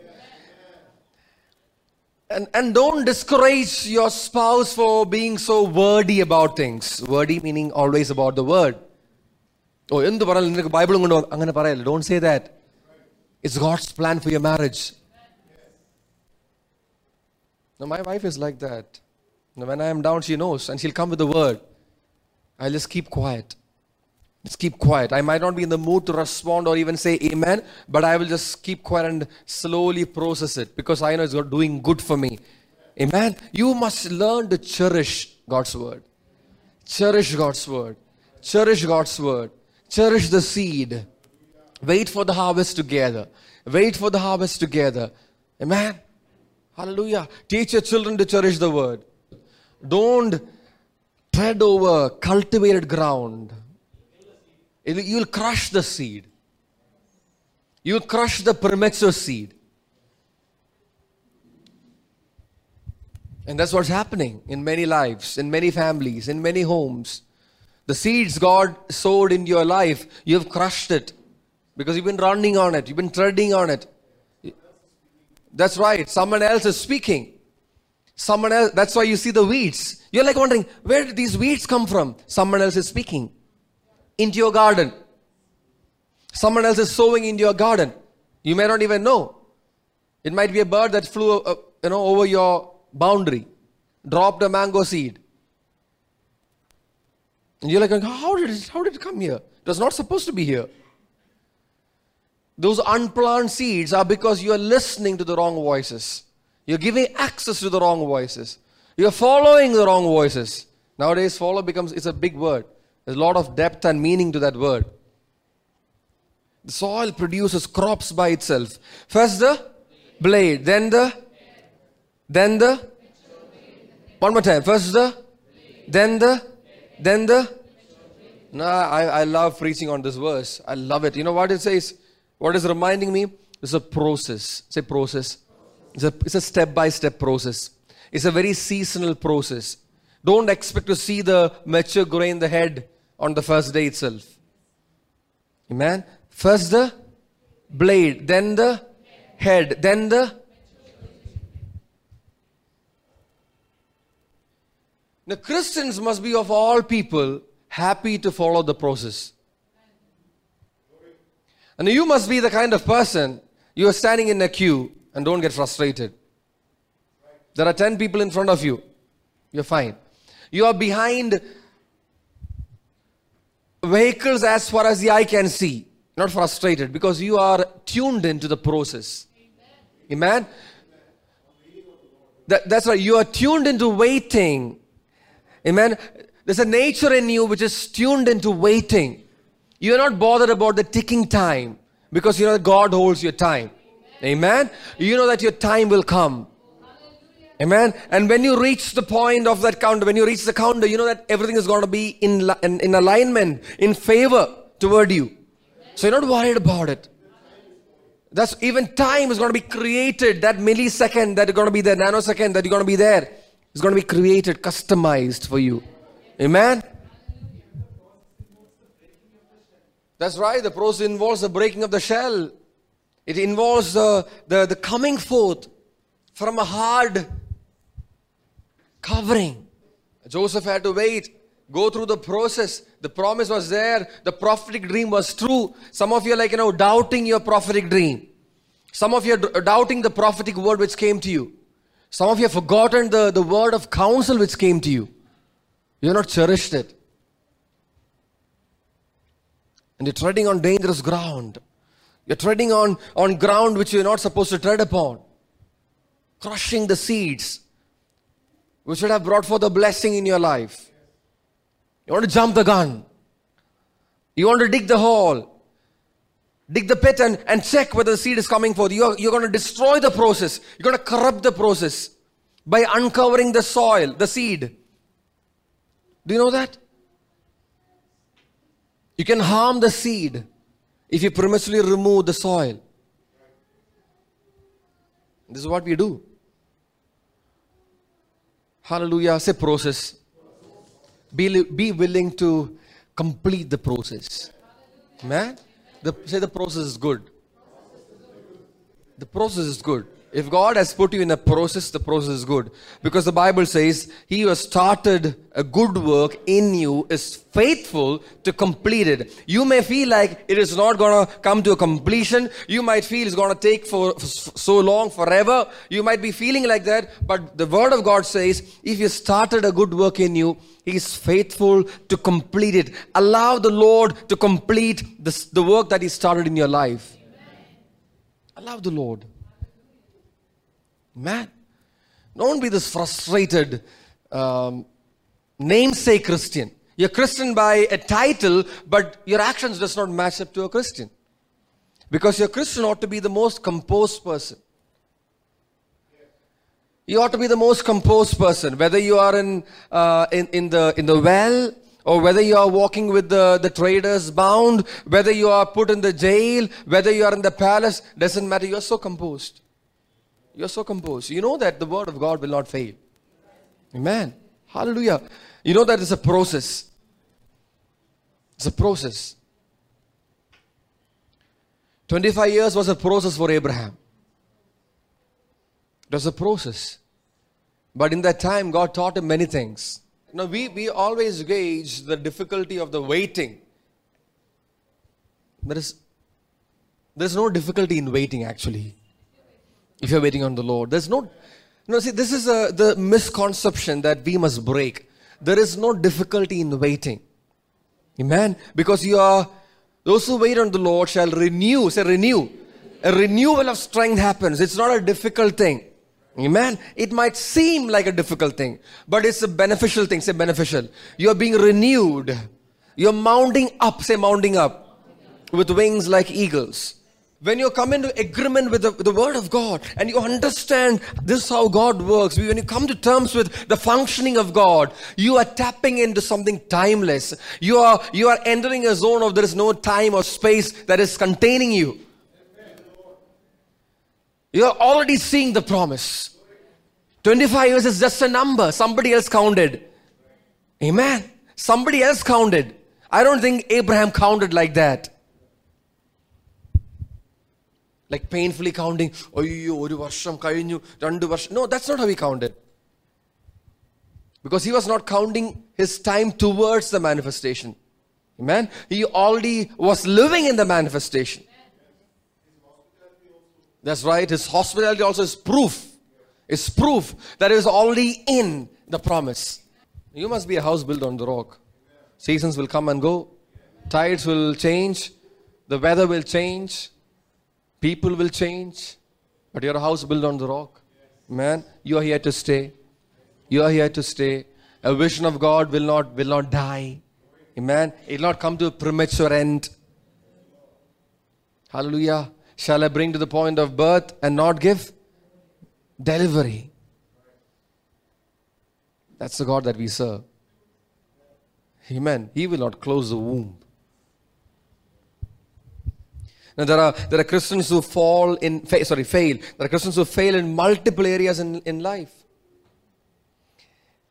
And, and don't discourage your spouse for being so wordy about things. Wordy meaning always about the word. Oh, Bible, don't say that. It's God's plan for your marriage. Now, my wife is like that. Now, when I am down, she knows, and she'll come with the word. I'll just keep quiet. Just keep quiet. I might not be in the mood to respond or even say amen, but I will just keep quiet and slowly process it because I know it's God doing good for me. Amen. You must learn to cherish God's word. Cherish God's word. Cherish God's word. Cherish the seed. Wait for the harvest together. Wait for the harvest together. Amen. Hallelujah. Teach your children to cherish the word. Don't tread over cultivated ground. You'll crush the seed. You'll crush the premature seed. And that's what's happening in many lives, in many families, in many homes. The seeds God sowed in your life, you have crushed it. Because you've been running on it. You've been treading on it. That's right. Someone else is speaking. Someone else. That's why you see the weeds. You're like wondering, where did these weeds come from? Someone else is speaking into your garden. Someone else is sowing into your garden. You may not even know. It might be a bird that flew, uh, you know, over your boundary, dropped a mango seed. And you're like, how did it, how did it come here? It was not supposed to be here. Those unplanned seeds are because you are listening to the wrong voices. You're giving access to the wrong voices. You're following the wrong voices. Nowadays, follow becomes, it's a big word. There's a lot of depth and meaning to that word. The soil produces crops by itself. First the blade, then the, then the, one more time. First the, then the, then the. Nah, I, I love preaching on this verse. I love it. You know what it says? What is reminding me is a process. Say process. It's a, it's a step-by-step process. It's a very seasonal process. Don't expect to see the mature grain, the head, on the first day itself. Amen. First the blade, then the head, then the... Now Christians must be of all people happy to follow the process. And you must be the kind of person, you are standing in a queue and don't get frustrated. There are ten people in front of you. You're fine. You are behind vehicles as far as the eye can see. Not frustrated because you are tuned into the process. Amen? That, that's right. You are tuned into waiting. Amen. There's a nature in you which is tuned into waiting. You're not bothered about the ticking time because you know that God holds your time. Amen. Amen. You know that your time will come. Amen. And when you reach the point of that counter, when you reach the counter, you know that everything is going to be in, in, in alignment, in favor toward you. So you're not worried about it. That's even time is going to be created, that millisecond that is going to be there, nanosecond that you're going to be there. It's going to be created, customized for you. Amen. That's right. The process involves the breaking of the shell. It involves the, the, the coming forth from a hard covering. Joseph had to wait, go through the process. The promise was there. The prophetic dream was true. Some of you are like, you know, doubting your prophetic dream. Some of you are doubting the prophetic word which came to you. Some of you have forgotten the, the word of counsel which came to you. You have not cherished it. And you're treading on dangerous ground. You're treading on, on ground which you're not supposed to tread upon. Crushing the seeds which should have brought forth a blessing in your life. You want to jump the gun. You want to dig the hole. Dig the pit and, and check whether the seed is coming forth. You're, you're going to destroy the process. You're going to corrupt the process by uncovering the soil, the seed. Do you know that? You can harm the seed if you prematurely remove the soil. This is what we do. Hallelujah. Say process. Be, be willing to complete the process. Man, the, say the process is good. The process is good. If God has put you in a process, the process is good. Because the Bible says, he who has started a good work in you is faithful to complete it. You may feel like it is not going to come to a completion. You might feel it's going to take for, for so long, forever. You might be feeling like that. But the word of God says, if you started a good work in you, he is faithful to complete it. Allow the Lord to complete this, the work that he started in your life. Amen. Allow the Lord. Man, don't be this frustrated um, namesake Christian. You're Christian by a title, but your actions does not match up to a Christian. Because your Christian ought to be the most composed person. You ought to be the most composed person, whether you are in uh, in, in the in the well, or whether you are walking with the, the traders bound, whether you are put in the jail, whether you are in the palace, doesn't matter. You're so composed. You're so composed. You know that the word of God will not fail. Amen. Hallelujah. You know that it's a process. It's a process. twenty-five years was a process for Abraham. It was a process. But in that time, God taught him many things. Now, we, we always gauge the difficulty of the waiting. There is, there's no difficulty in waiting, actually. If you're waiting on the Lord, there's no, no, see, this is a, the misconception that we must break. There is no difficulty in waiting. Amen. Because you are, those who wait on the Lord shall renew, say renew. A renewal of strength happens. It's not a difficult thing. Amen. It might seem like a difficult thing, but it's a beneficial thing. Say beneficial. You're being renewed. You're mounting up, say mounting up with wings like eagles. When you come into agreement with the, the word of God and you understand this is how God works, when you come to terms with the functioning of God, you are tapping into something timeless. You are, you are entering a zone of there is no time or space that is containing you. You are already seeing the promise. twenty-five years is just a number. Somebody else counted. Amen. Somebody else counted. I don't think Abraham counted like that. Like painfully counting, no, that's not how he counted. Because he was not counting his time towards the manifestation. Amen. He already was living in the manifestation. That's right. His hospitality also is proof. It's proof that he was already in the promise. You must be a house built on the rock. Seasons will come and go. Tides will change. The weather will change. People will change, but your house built on the rock. Man, you are here to stay. You are here to stay. A vision of God will not, will not die. Amen. It will not come to a premature end. Hallelujah. Shall I bring to the point of birth and not give delivery? That's the God that we serve. Amen. He will not close the womb. Now there are there are Christians who fall in fa sorry fail. There are Christians who fail in multiple areas in, in life.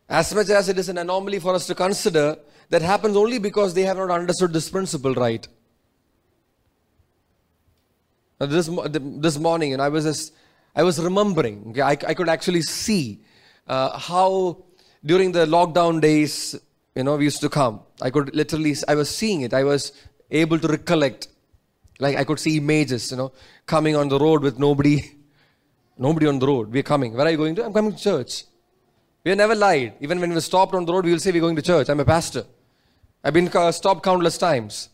As much as it is an anomaly for us to consider, that happens only because they have not understood this principle right. Now this this morning, and I was just, I was remembering. Okay, I I could actually see uh, how during the lockdown days, you know, we used to come. I could literally, I was seeing it. I was able to recollect. Like I could see images, you know, coming on the road with nobody, nobody on the road. We're coming. Where are you going to? I'm coming to church. We have never lied. Even when we were stopped on the road, we will say we're going to church. I'm a pastor. I've been stopped countless times.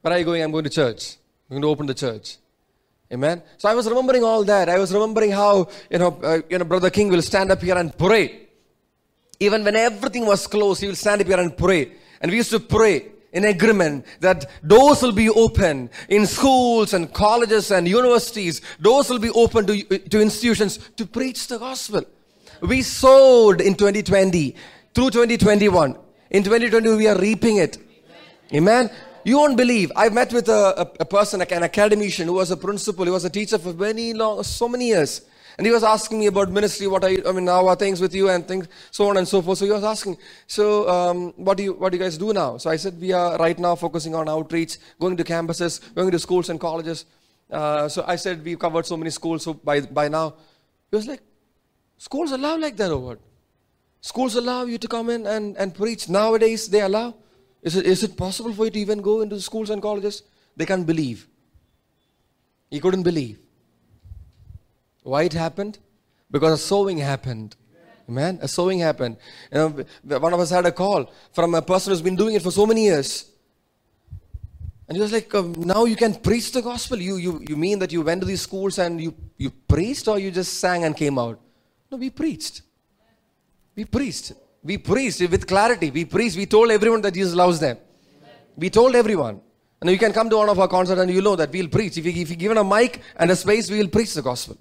Where are you going? I'm going to church. I'm going to open the church. Amen. So I was remembering all that. I was remembering how, you know, uh, you know, Brother King will stand up here and pray. Even when everything was closed, he will stand up here and pray. And we used to pray in agreement that doors will be open in schools and colleges and universities. Doors will be open to, to institutions to preach the gospel. We sowed in twenty twenty through twenty twenty-one. In twenty twenty, we are reaping it. Amen. You won't believe. I met with a, a, a person, an academician who was a principal. He was a teacher for many long, so many years. And he was asking me about ministry. What are you, I mean, how are things with you and things, so on and so forth. So he was asking, so um, what do you, what do you guys do now? So I said, we are right now focusing on outreach, going to campuses, going to schools and colleges. Uh, so I said, we've covered so many schools. So by by now, he was like, schools allow like that or what? Schools allow you to come in and and preach nowadays. They allow. Is it is it possible for you to even go into schools and colleges? They can't believe. He couldn't believe. Why it happened? Because a sowing happened. Amen. A sowing happened. You know, one of us had a call from a person who's been doing it for so many years. And he was like, uh, now you can preach the gospel. You, you, you mean that you went to these schools and you, you preached, or you just sang and came out? No, we preached. We preached. We preached with clarity. We preached. We told everyone that Jesus loves them. We told everyone. And you can come to one of our concerts and you know that we'll preach. If you, if you given a mic and a space, we will preach the gospel.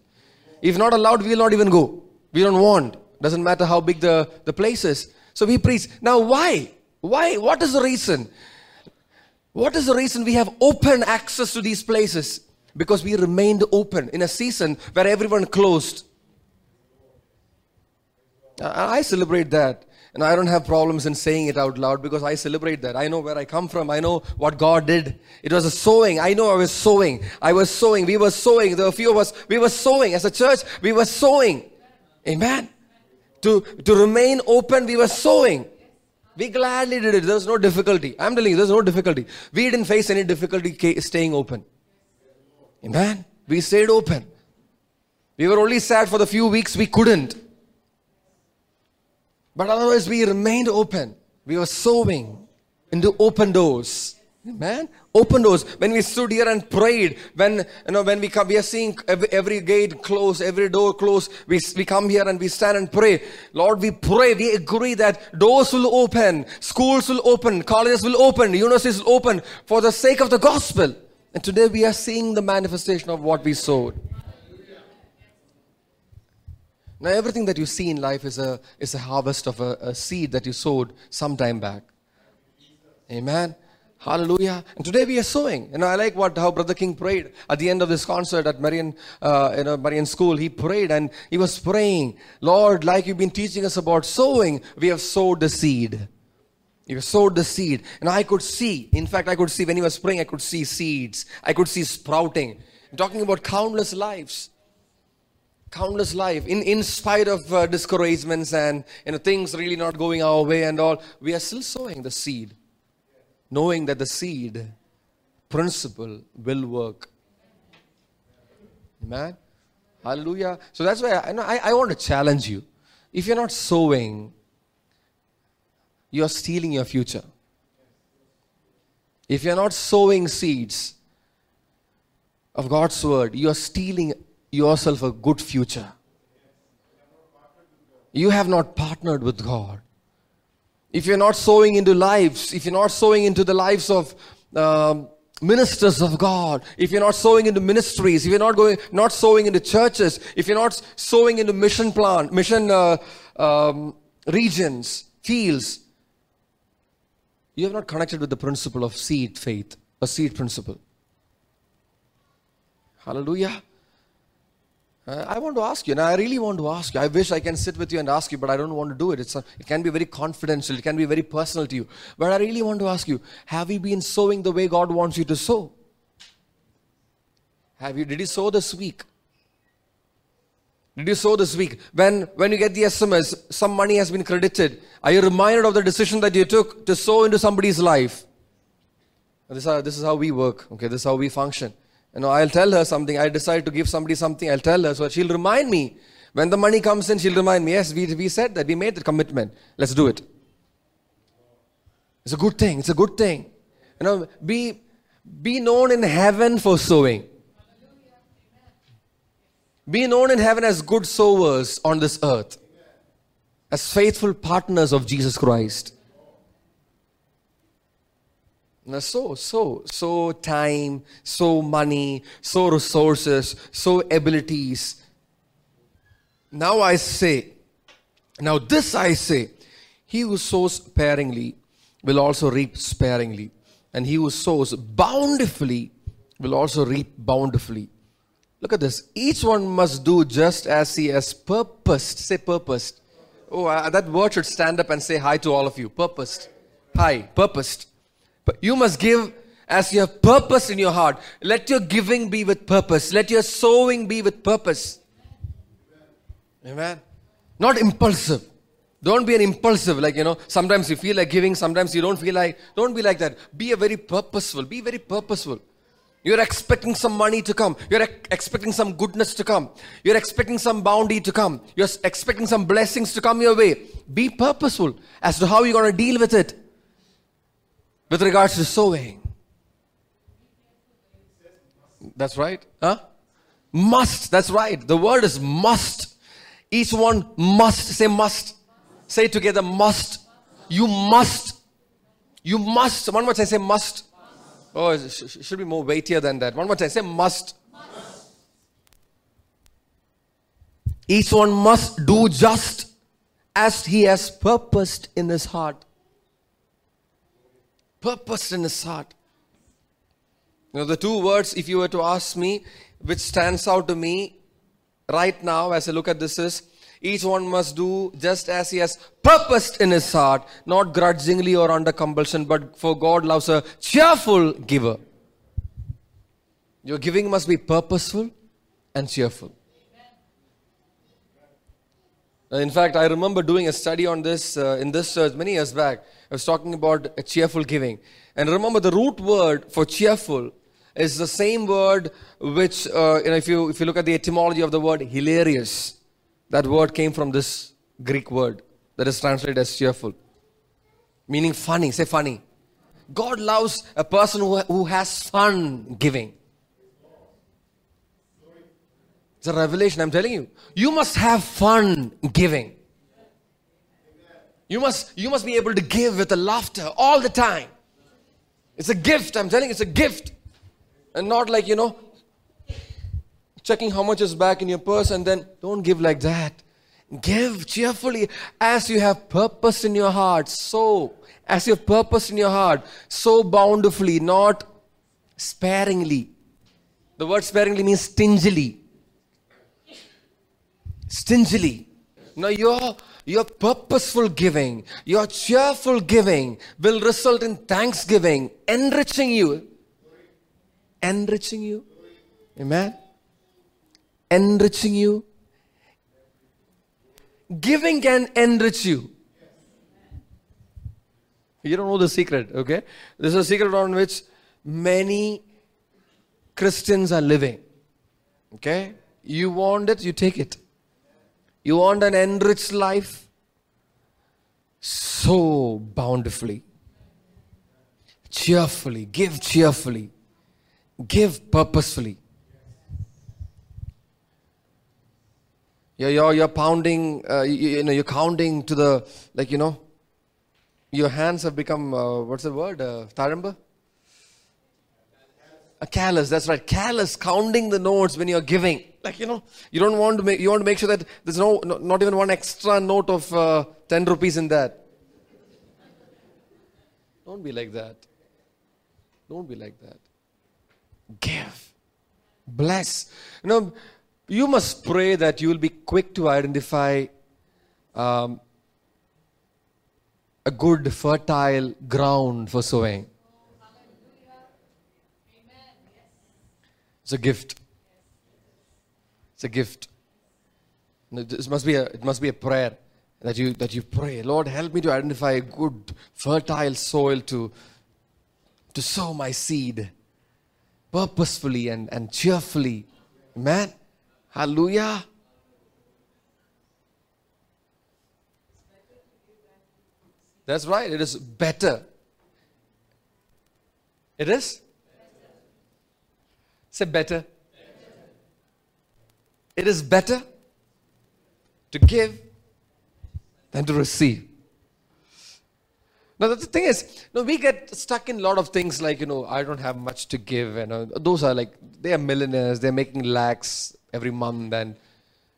If not allowed, we will not even go. We don't want. Doesn't matter how big the, the place is. So we preach. Now why? Why? What is the reason? What is the reason we have open access to these places? Because we remained open in a season where everyone closed. I, I celebrate that. And I don't have problems in saying it out loud because I celebrate that. I know where I come from. I know what God did. It was a sowing. I know I was sowing. I was sowing. We were sowing. There were a few of us. We were sowing. As a church, we were sowing. Amen. To, to remain open, we were sowing. We gladly did it. There was no difficulty. I'm telling you, there was no difficulty. We didn't face any difficulty staying open. Amen. We stayed open. We were only sad for the few weeks we couldn't. But otherwise, we remained open. We were sowing into open doors. Amen? Open doors. When we stood here and prayed, when, you know, when we come, we are seeing every, every gate close, every door close. We, we come here and we stand and pray. Lord, we pray. We agree that doors will open, schools will open, colleges will open, universities will open for the sake of the gospel. And today we are seeing the manifestation of what we sowed. Now everything that you see in life is a, is a harvest of a, a seed that you sowed some time back. Amen. Hallelujah. And today we are sowing. You know, I like what, how Brother King prayed at the end of this concert at Marian, uh, you know, Marian School. He prayed and he was praying, Lord, like you've been teaching us about sowing, we have sowed the seed. You sowed the seed. And I could see, in fact, I could see when he was praying, I could see seeds. I could see sprouting. I'm talking about countless lives. Countless life, in, in spite of uh, discouragements and, you know, things really not going our way and all, we are still sowing the seed, knowing that the seed principle will work. Amen. Hallelujah. So that's why I, I, I want to challenge you. If you're not sowing, you're stealing your future. If you're not sowing seeds of God's word, you're stealing yourself a good future. You have not partnered with God. If you're not sowing into lives, if you're not sowing into the lives of um, ministers of God, if you're not sowing into ministries, if you're not going, not sowing into churches, if you're not sowing into mission plant, mission uh, um, regions, fields, you have not connected with the principle of seed faith, a seed principle. Hallelujah. Uh, I want to ask you, and I really want to ask you. I wish I can sit with you and ask you, but I don't want to do it. It's a, it can be very confidential. It can be very personal to you. But I really want to ask you, have you been sowing the way God wants you to sow? Have you? Did you sow this week? Did you sow this week? When, when you get the S M S, some money has been credited. Are you reminded of the decision that you took to sow into somebody's life? This is how, this is how we work. Okay, this is how we function. You know, I'll tell her something. I decide to give somebody something. I'll tell her, so she'll remind me. When the money comes in, she'll remind me. Yes, we, we said that. We made the commitment. Let's do it. It's a good thing. It's a good thing. You know, be, be known in heaven for sowing. Be known in heaven as good sowers on this earth. As faithful partners of Jesus Christ. So, so, so time, so money, so resources, so abilities. Now I say, now this I say, he who sows sparingly will also reap sparingly. And he who sows bountifully will also reap bountifully. Look at this. Each one must do just as he has purposed. Say purposed. Oh, uh, that word should stand up and say hi to all of you. Purposed. Hi. Purposed. But you must give as you have purpose in your heart. Let your giving be with purpose. Let your sowing be with purpose. Amen. Amen. Not impulsive. Don't be an impulsive. Like, you know, sometimes you feel like giving, sometimes you don't feel like. Don't be like that. Be a very purposeful. Be very purposeful. You're expecting some money to come. You're ex- expecting some goodness to come. You're expecting some bounty to come. You're expecting some blessings to come your way. Be purposeful as to how you're going to deal with it. With regards to sowing. That's right. Huh? Must. That's right. The word is must. Each one must. Say must. Say together must. You must. You must. One more time say must. Oh, it should be more weightier than that. One more time say must. Must. Each one must do just as he has purposed in his heart. Purpose in his heart. You know, the two words, if you were to ask me, which stands out to me right now as I look at this is, each one must do just as he has purposed in his heart, not grudgingly or under compulsion, but for God loves a cheerful giver. Your giving must be purposeful and cheerful. In fact, I remember doing a study on this uh, in this church many years back. I was talking about a cheerful giving. And remember, the root word for cheerful is the same word which, uh, you know, if you if you look at the etymology of the word hilarious, that word came from this Greek word that is translated as cheerful, meaning funny. Say funny. God loves a person who, who has fun giving. It's a revelation, I'm telling you. You must have fun giving. You must, you must be able to give with a laughter all the time. It's a gift, I'm telling you, it's a gift. And not like, you know, checking how much is back in your purse and then don't give like that. Give cheerfully as you have purpose in your heart. So, as you have purpose in your heart, so bountifully, not sparingly. The word sparingly means stingily. Stingily. Now your, your purposeful giving, your cheerful giving will result in thanksgiving, enriching you. Enriching you. Amen. Enriching you. Giving can enrich you. You don't know the secret, okay? This is a secret on which many Christians are living. Okay? You want it, you take it. You want an enriched life? Sow bountifully. Cheerfully. Give cheerfully. Give purposefully. You're, you're, you're pounding, uh, you, you know, you're counting to the, like, you know, Your hands have become, uh, what's the word? Uh, Tharamba? A callous, that's right. Callous, counting the notes when you're giving. Like, you know, you don't want to make, you want to make sure that there's no, no not even one extra note of uh, ten rupees in that. Don't be like that. Don't be like that. Give. Bless. You know, you must pray that you will be quick to identify um, a good, fertile ground for sowing. It's a gift. It's a gift. This must be a, it must be a prayer that you, that you pray. Lord, help me to identify a good, fertile soil to, to sow my seed purposefully and, and cheerfully. Amen. Hallelujah. That's right. It is better. It is? Say better. better. It is better to give than to receive. Now the thing is, you know, we get stuck in a lot of things like, you know, I don't have much to give. And uh, those are like, they are millionaires. They're making lakhs every month. And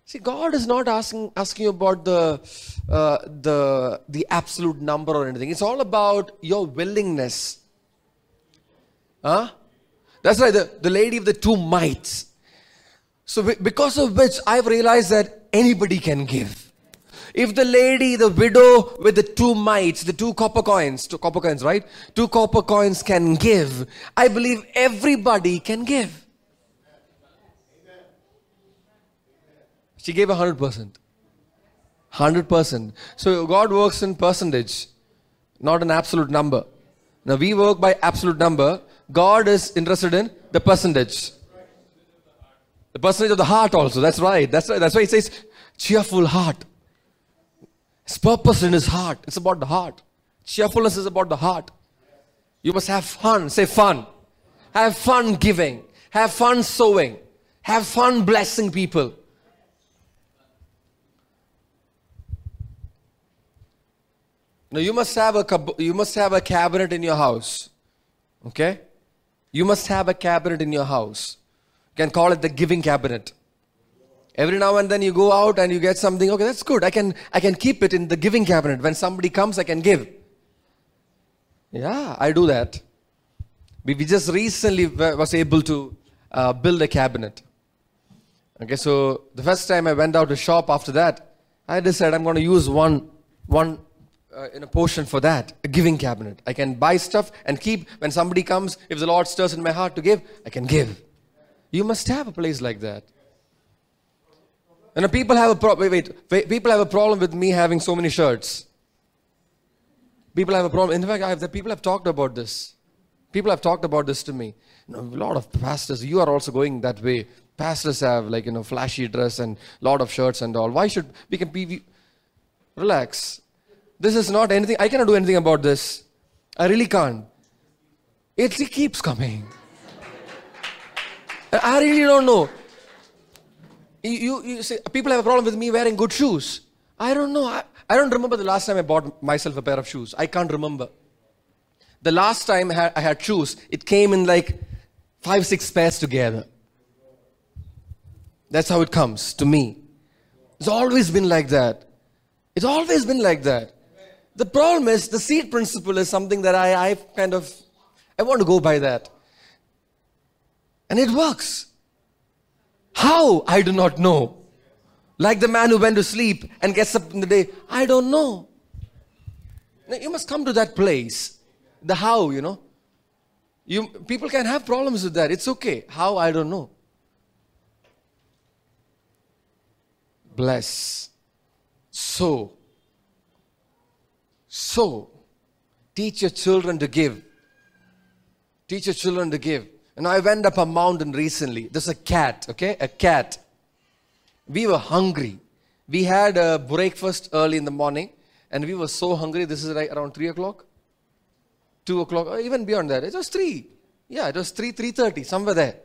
see, God is not asking asking you about the, uh, the, the absolute number or anything. It's all about your willingness. Huh? That's right, the, the lady of the two mites. So because of which I've realized that anybody can give. If the lady, the widow with the two mites, the two copper coins, two copper coins, right? Two copper coins can give. I believe everybody can give. She gave one hundred percent. one hundred percent. So God works in percentage, not an absolute number. Now we work by absolute number. God is interested in the percentage. The percentage of the heart also. That's right. That's right. That's why he says cheerful heart. His purpose in his heart. It's about the heart. Cheerfulness is about the heart. You must have fun. Say fun. Have fun giving. Have fun sowing. Have fun blessing people. Now you must have a, you must have a cabinet in your house. Okay? You must have a cabinet in your house. You can call it the giving cabinet. Every now and then you go out and you get something. Okay, that's good. I can, I can keep it in the giving cabinet. When somebody comes, I can give. Yeah, I do that. We, we just recently was able to uh, build a cabinet. Okay, so the first time I went out to shop after that, I decided I'm going to use one, one uh, in a portion for that, a giving cabinet. I can buy stuff and keep. When somebody comes, if the Lord stirs in my heart to give, I can give. You must have a place like that. You know, people have a problem. Wait, wait, people have a problem with me having so many shirts. People have a problem. In fact, I have the people have talked about this. People have talked about this to me. You know, a lot of pastors. You are also going that way. Pastors have like you know flashy dress and a lot of shirts and all. Why should we can be? We, relax. This is not anything. I cannot do anything about this. I really can't. It keeps coming. I really don't know. You, you say, people have a problem with me wearing good shoes. I don't know. I, I don't remember the last time I bought myself a pair of shoes. I can't remember. The last time I had, I had shoes, it came in like five, six pairs together. That's how it comes to me. It's always been like that. It's always been like that. The problem is, the seed principle is something that I, I kind of, I want to go by that. And it works. How? I do not know. Like the man who went to sleep and gets up in the day. I don't know. Now, you must come to that place. The how, you know. You, people can have problems with that. It's okay. How? I don't know. Bless. So. So. Teach your children to give. Teach your children to give. And I went up a mountain recently. There's a cat, okay? A cat. We were hungry. We had a breakfast early in the morning. And we were so hungry. This is like around three o'clock. two o'clock. Or even beyond that. It was three. Yeah, it was three, three thirty. Somewhere there.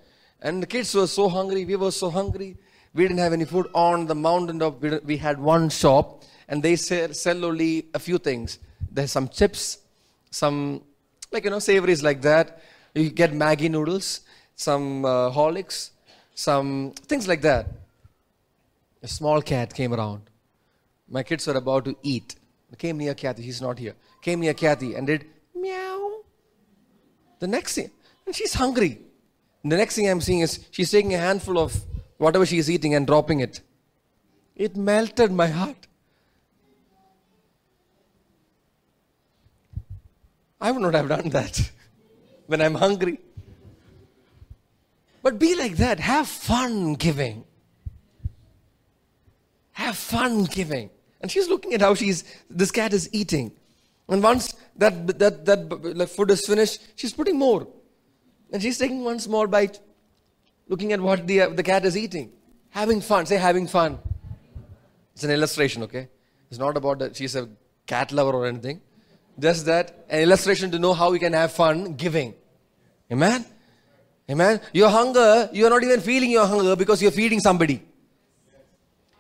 And the kids were so hungry. We were so hungry. We didn't have any food on the mountain top. We had one shop. And they sell only a few things. There's some chips, some, like, you know, savories like that. You get Maggi noodles, some uh, Horlicks, some things like that. A small cat came around. My kids were about to eat. They came near Kathy. He's not here. Came near Kathy and did meow. The next thing, and she's hungry. And the next thing I'm seeing is she's taking a handful of whatever she is eating and dropping it. It melted my heart. I would not have done that when I'm hungry. But be like that. Have fun giving. Have fun giving. And she's looking at how she's, this cat is eating. And once that, that, that food is finished, she's putting more. And she's taking one small bite, looking at what the, uh, the cat is eating. Having fun. Say having fun. It's an illustration, okay? It's not about that she's a cat lover or anything. Just that, an illustration to know how we can have fun giving. Amen? Amen? Your hunger, you're not even feeling your hunger because you're feeding somebody.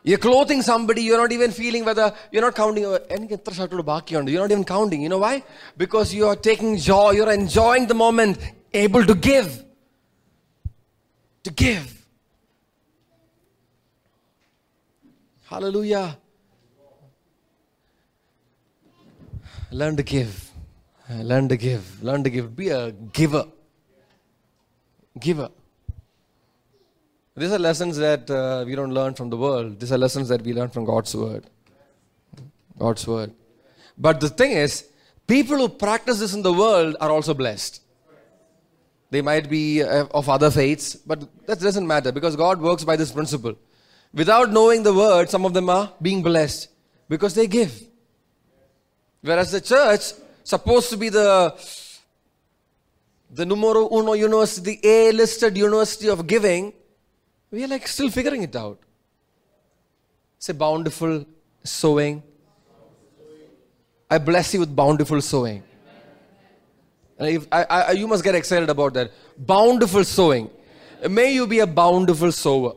You're clothing somebody, you're not even feeling whether, you're not counting, you're not even counting. You know why? Because you're taking joy, you're enjoying the moment, able to give. To give. Hallelujah. Learn to give. Learn to give. Learn to give. Be a giver. Giver. These are lessons that uh, we don't learn from the world. These are lessons that we learn from God's Word. God's Word. But the thing is, people who practice this in the world are also blessed. They might be uh, of other faiths, but that doesn't matter because God works by this principle. Without knowing the Word, some of them are being blessed because they give. Whereas the church, supposed to be the, the numero uno university, A-listed university of giving, we are like still figuring it out. Say bountiful sowing. I bless you with bountiful sowing. And if, I, I, you must get excited about that. Bountiful sowing. May you be a bountiful sower.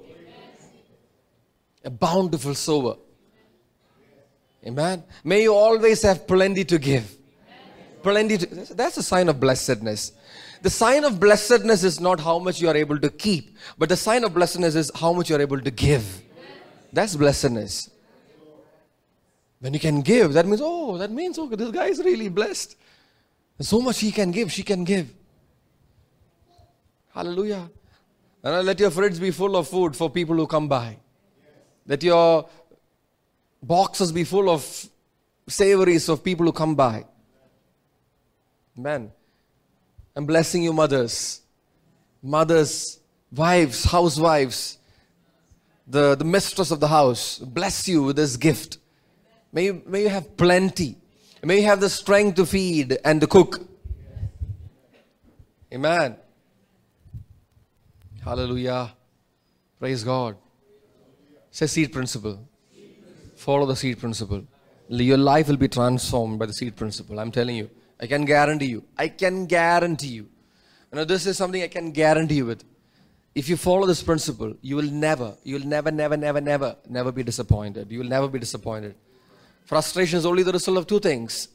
A bountiful sower. Amen. May you always have plenty to give. Amen. Plenty to, that's a sign of blessedness. The sign of blessedness is not how much you are able to keep, but the sign of blessedness is how much you are able to give. Amen. That's blessedness. When you can give, that means, oh, that means, okay, this guy is really blessed. There's so much he can give, she can give. Hallelujah. And I'll let your fridge be full of food for people who come by. Let your boxes be full of savories of people who come by. Amen. I'm blessing you mothers. Mothers, wives, housewives, the, the mistress of the house. Bless you with this gift. May you, may you have plenty. May you have the strength to feed and to cook. Amen. Hallelujah. Praise God. It's a seed principle. Follow the seed principle. Your life will be transformed by the seed principle. I'm telling you. I can guarantee you. I can guarantee you. You know, this is something I can guarantee you with. If you follow this principle, you will never, you will never, never, never, never, never be disappointed. You will never be disappointed. Frustration is only the result of two things.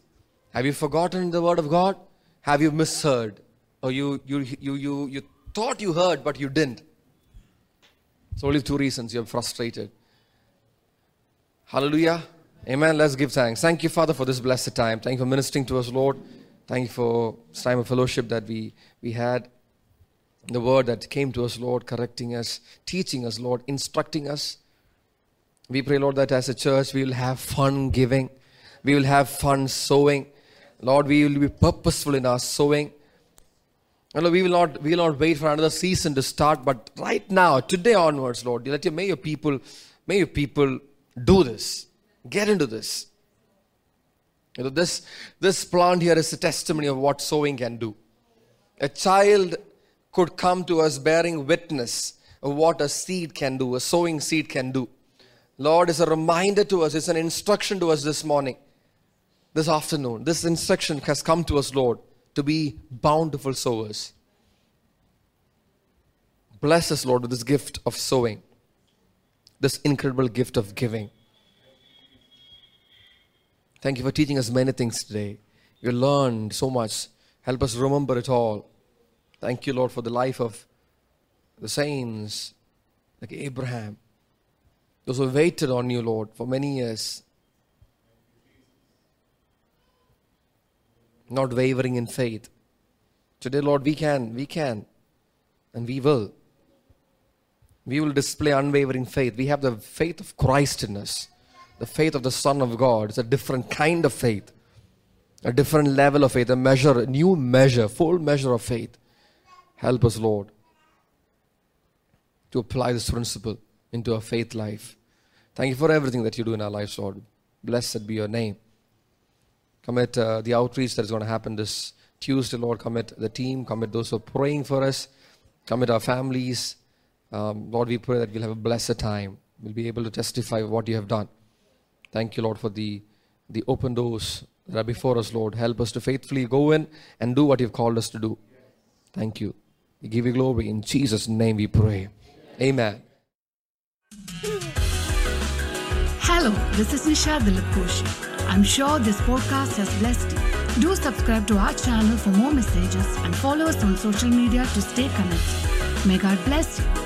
Have you forgotten the word of God? Have you misheard? Or you, you, you, you, you thought you heard, but you didn't. It's only two reasons you're frustrated. Hallelujah. Amen. Let's give thanks. Thank you, Father, for this blessed time. Thank you for ministering to us, Lord. Thank you for this time of fellowship that we, we had. The word that came to us, Lord, correcting us, teaching us, Lord, instructing us. We pray, Lord, that as a church, we will have fun giving. We will have fun sowing. Lord, we will be purposeful in our sowing. And Lord, we will not, we will not wait for another season to start, but right now, today onwards, Lord, let your, may your people, may your people do this. Get into this. You know, this, this plant here is a testimony of what sowing can do. A child could come to us bearing witness of what a seed can do, a sowing seed can do. Lord, it's a reminder to us, it's an instruction to us this morning, this afternoon. This instruction has come to us, Lord, to be bountiful sowers. Bless us, Lord, with this gift of sowing. This incredible gift of giving. Thank you for teaching us many things today. You learned so much. Help us remember it all. Thank you, Lord, for the life of the saints like Abraham. Those who waited on you, Lord, for many years. Not wavering in faith. Today, Lord, we can, we can, and we will. We will display unwavering faith. We have the faith of Christ in us. The faith of the Son of God. It's a different kind of faith. A different level of faith. A measure, a new measure, full measure of faith. Help us, Lord, to apply this principle into our faith life. Thank you for everything that you do in our lives, Lord. Blessed be your name. Commit uh, the outreach that is going to happen this Tuesday, Lord. Commit the team. Commit those who are praying for us. Commit our families. Um, Lord, we pray that we'll have a blessed time. We'll be able to testify what you have done. Thank you, Lord, for the, the open doors that are before us, Lord. Help us to faithfully go in and do what you've called us to do. Thank you. We give you glory. In Jesus' name we pray. Amen. Hello, this is Nisha Dilip Koshi. I'm sure this podcast has blessed you. Do subscribe to our channel for more messages and follow us on social media to stay connected. May God bless you.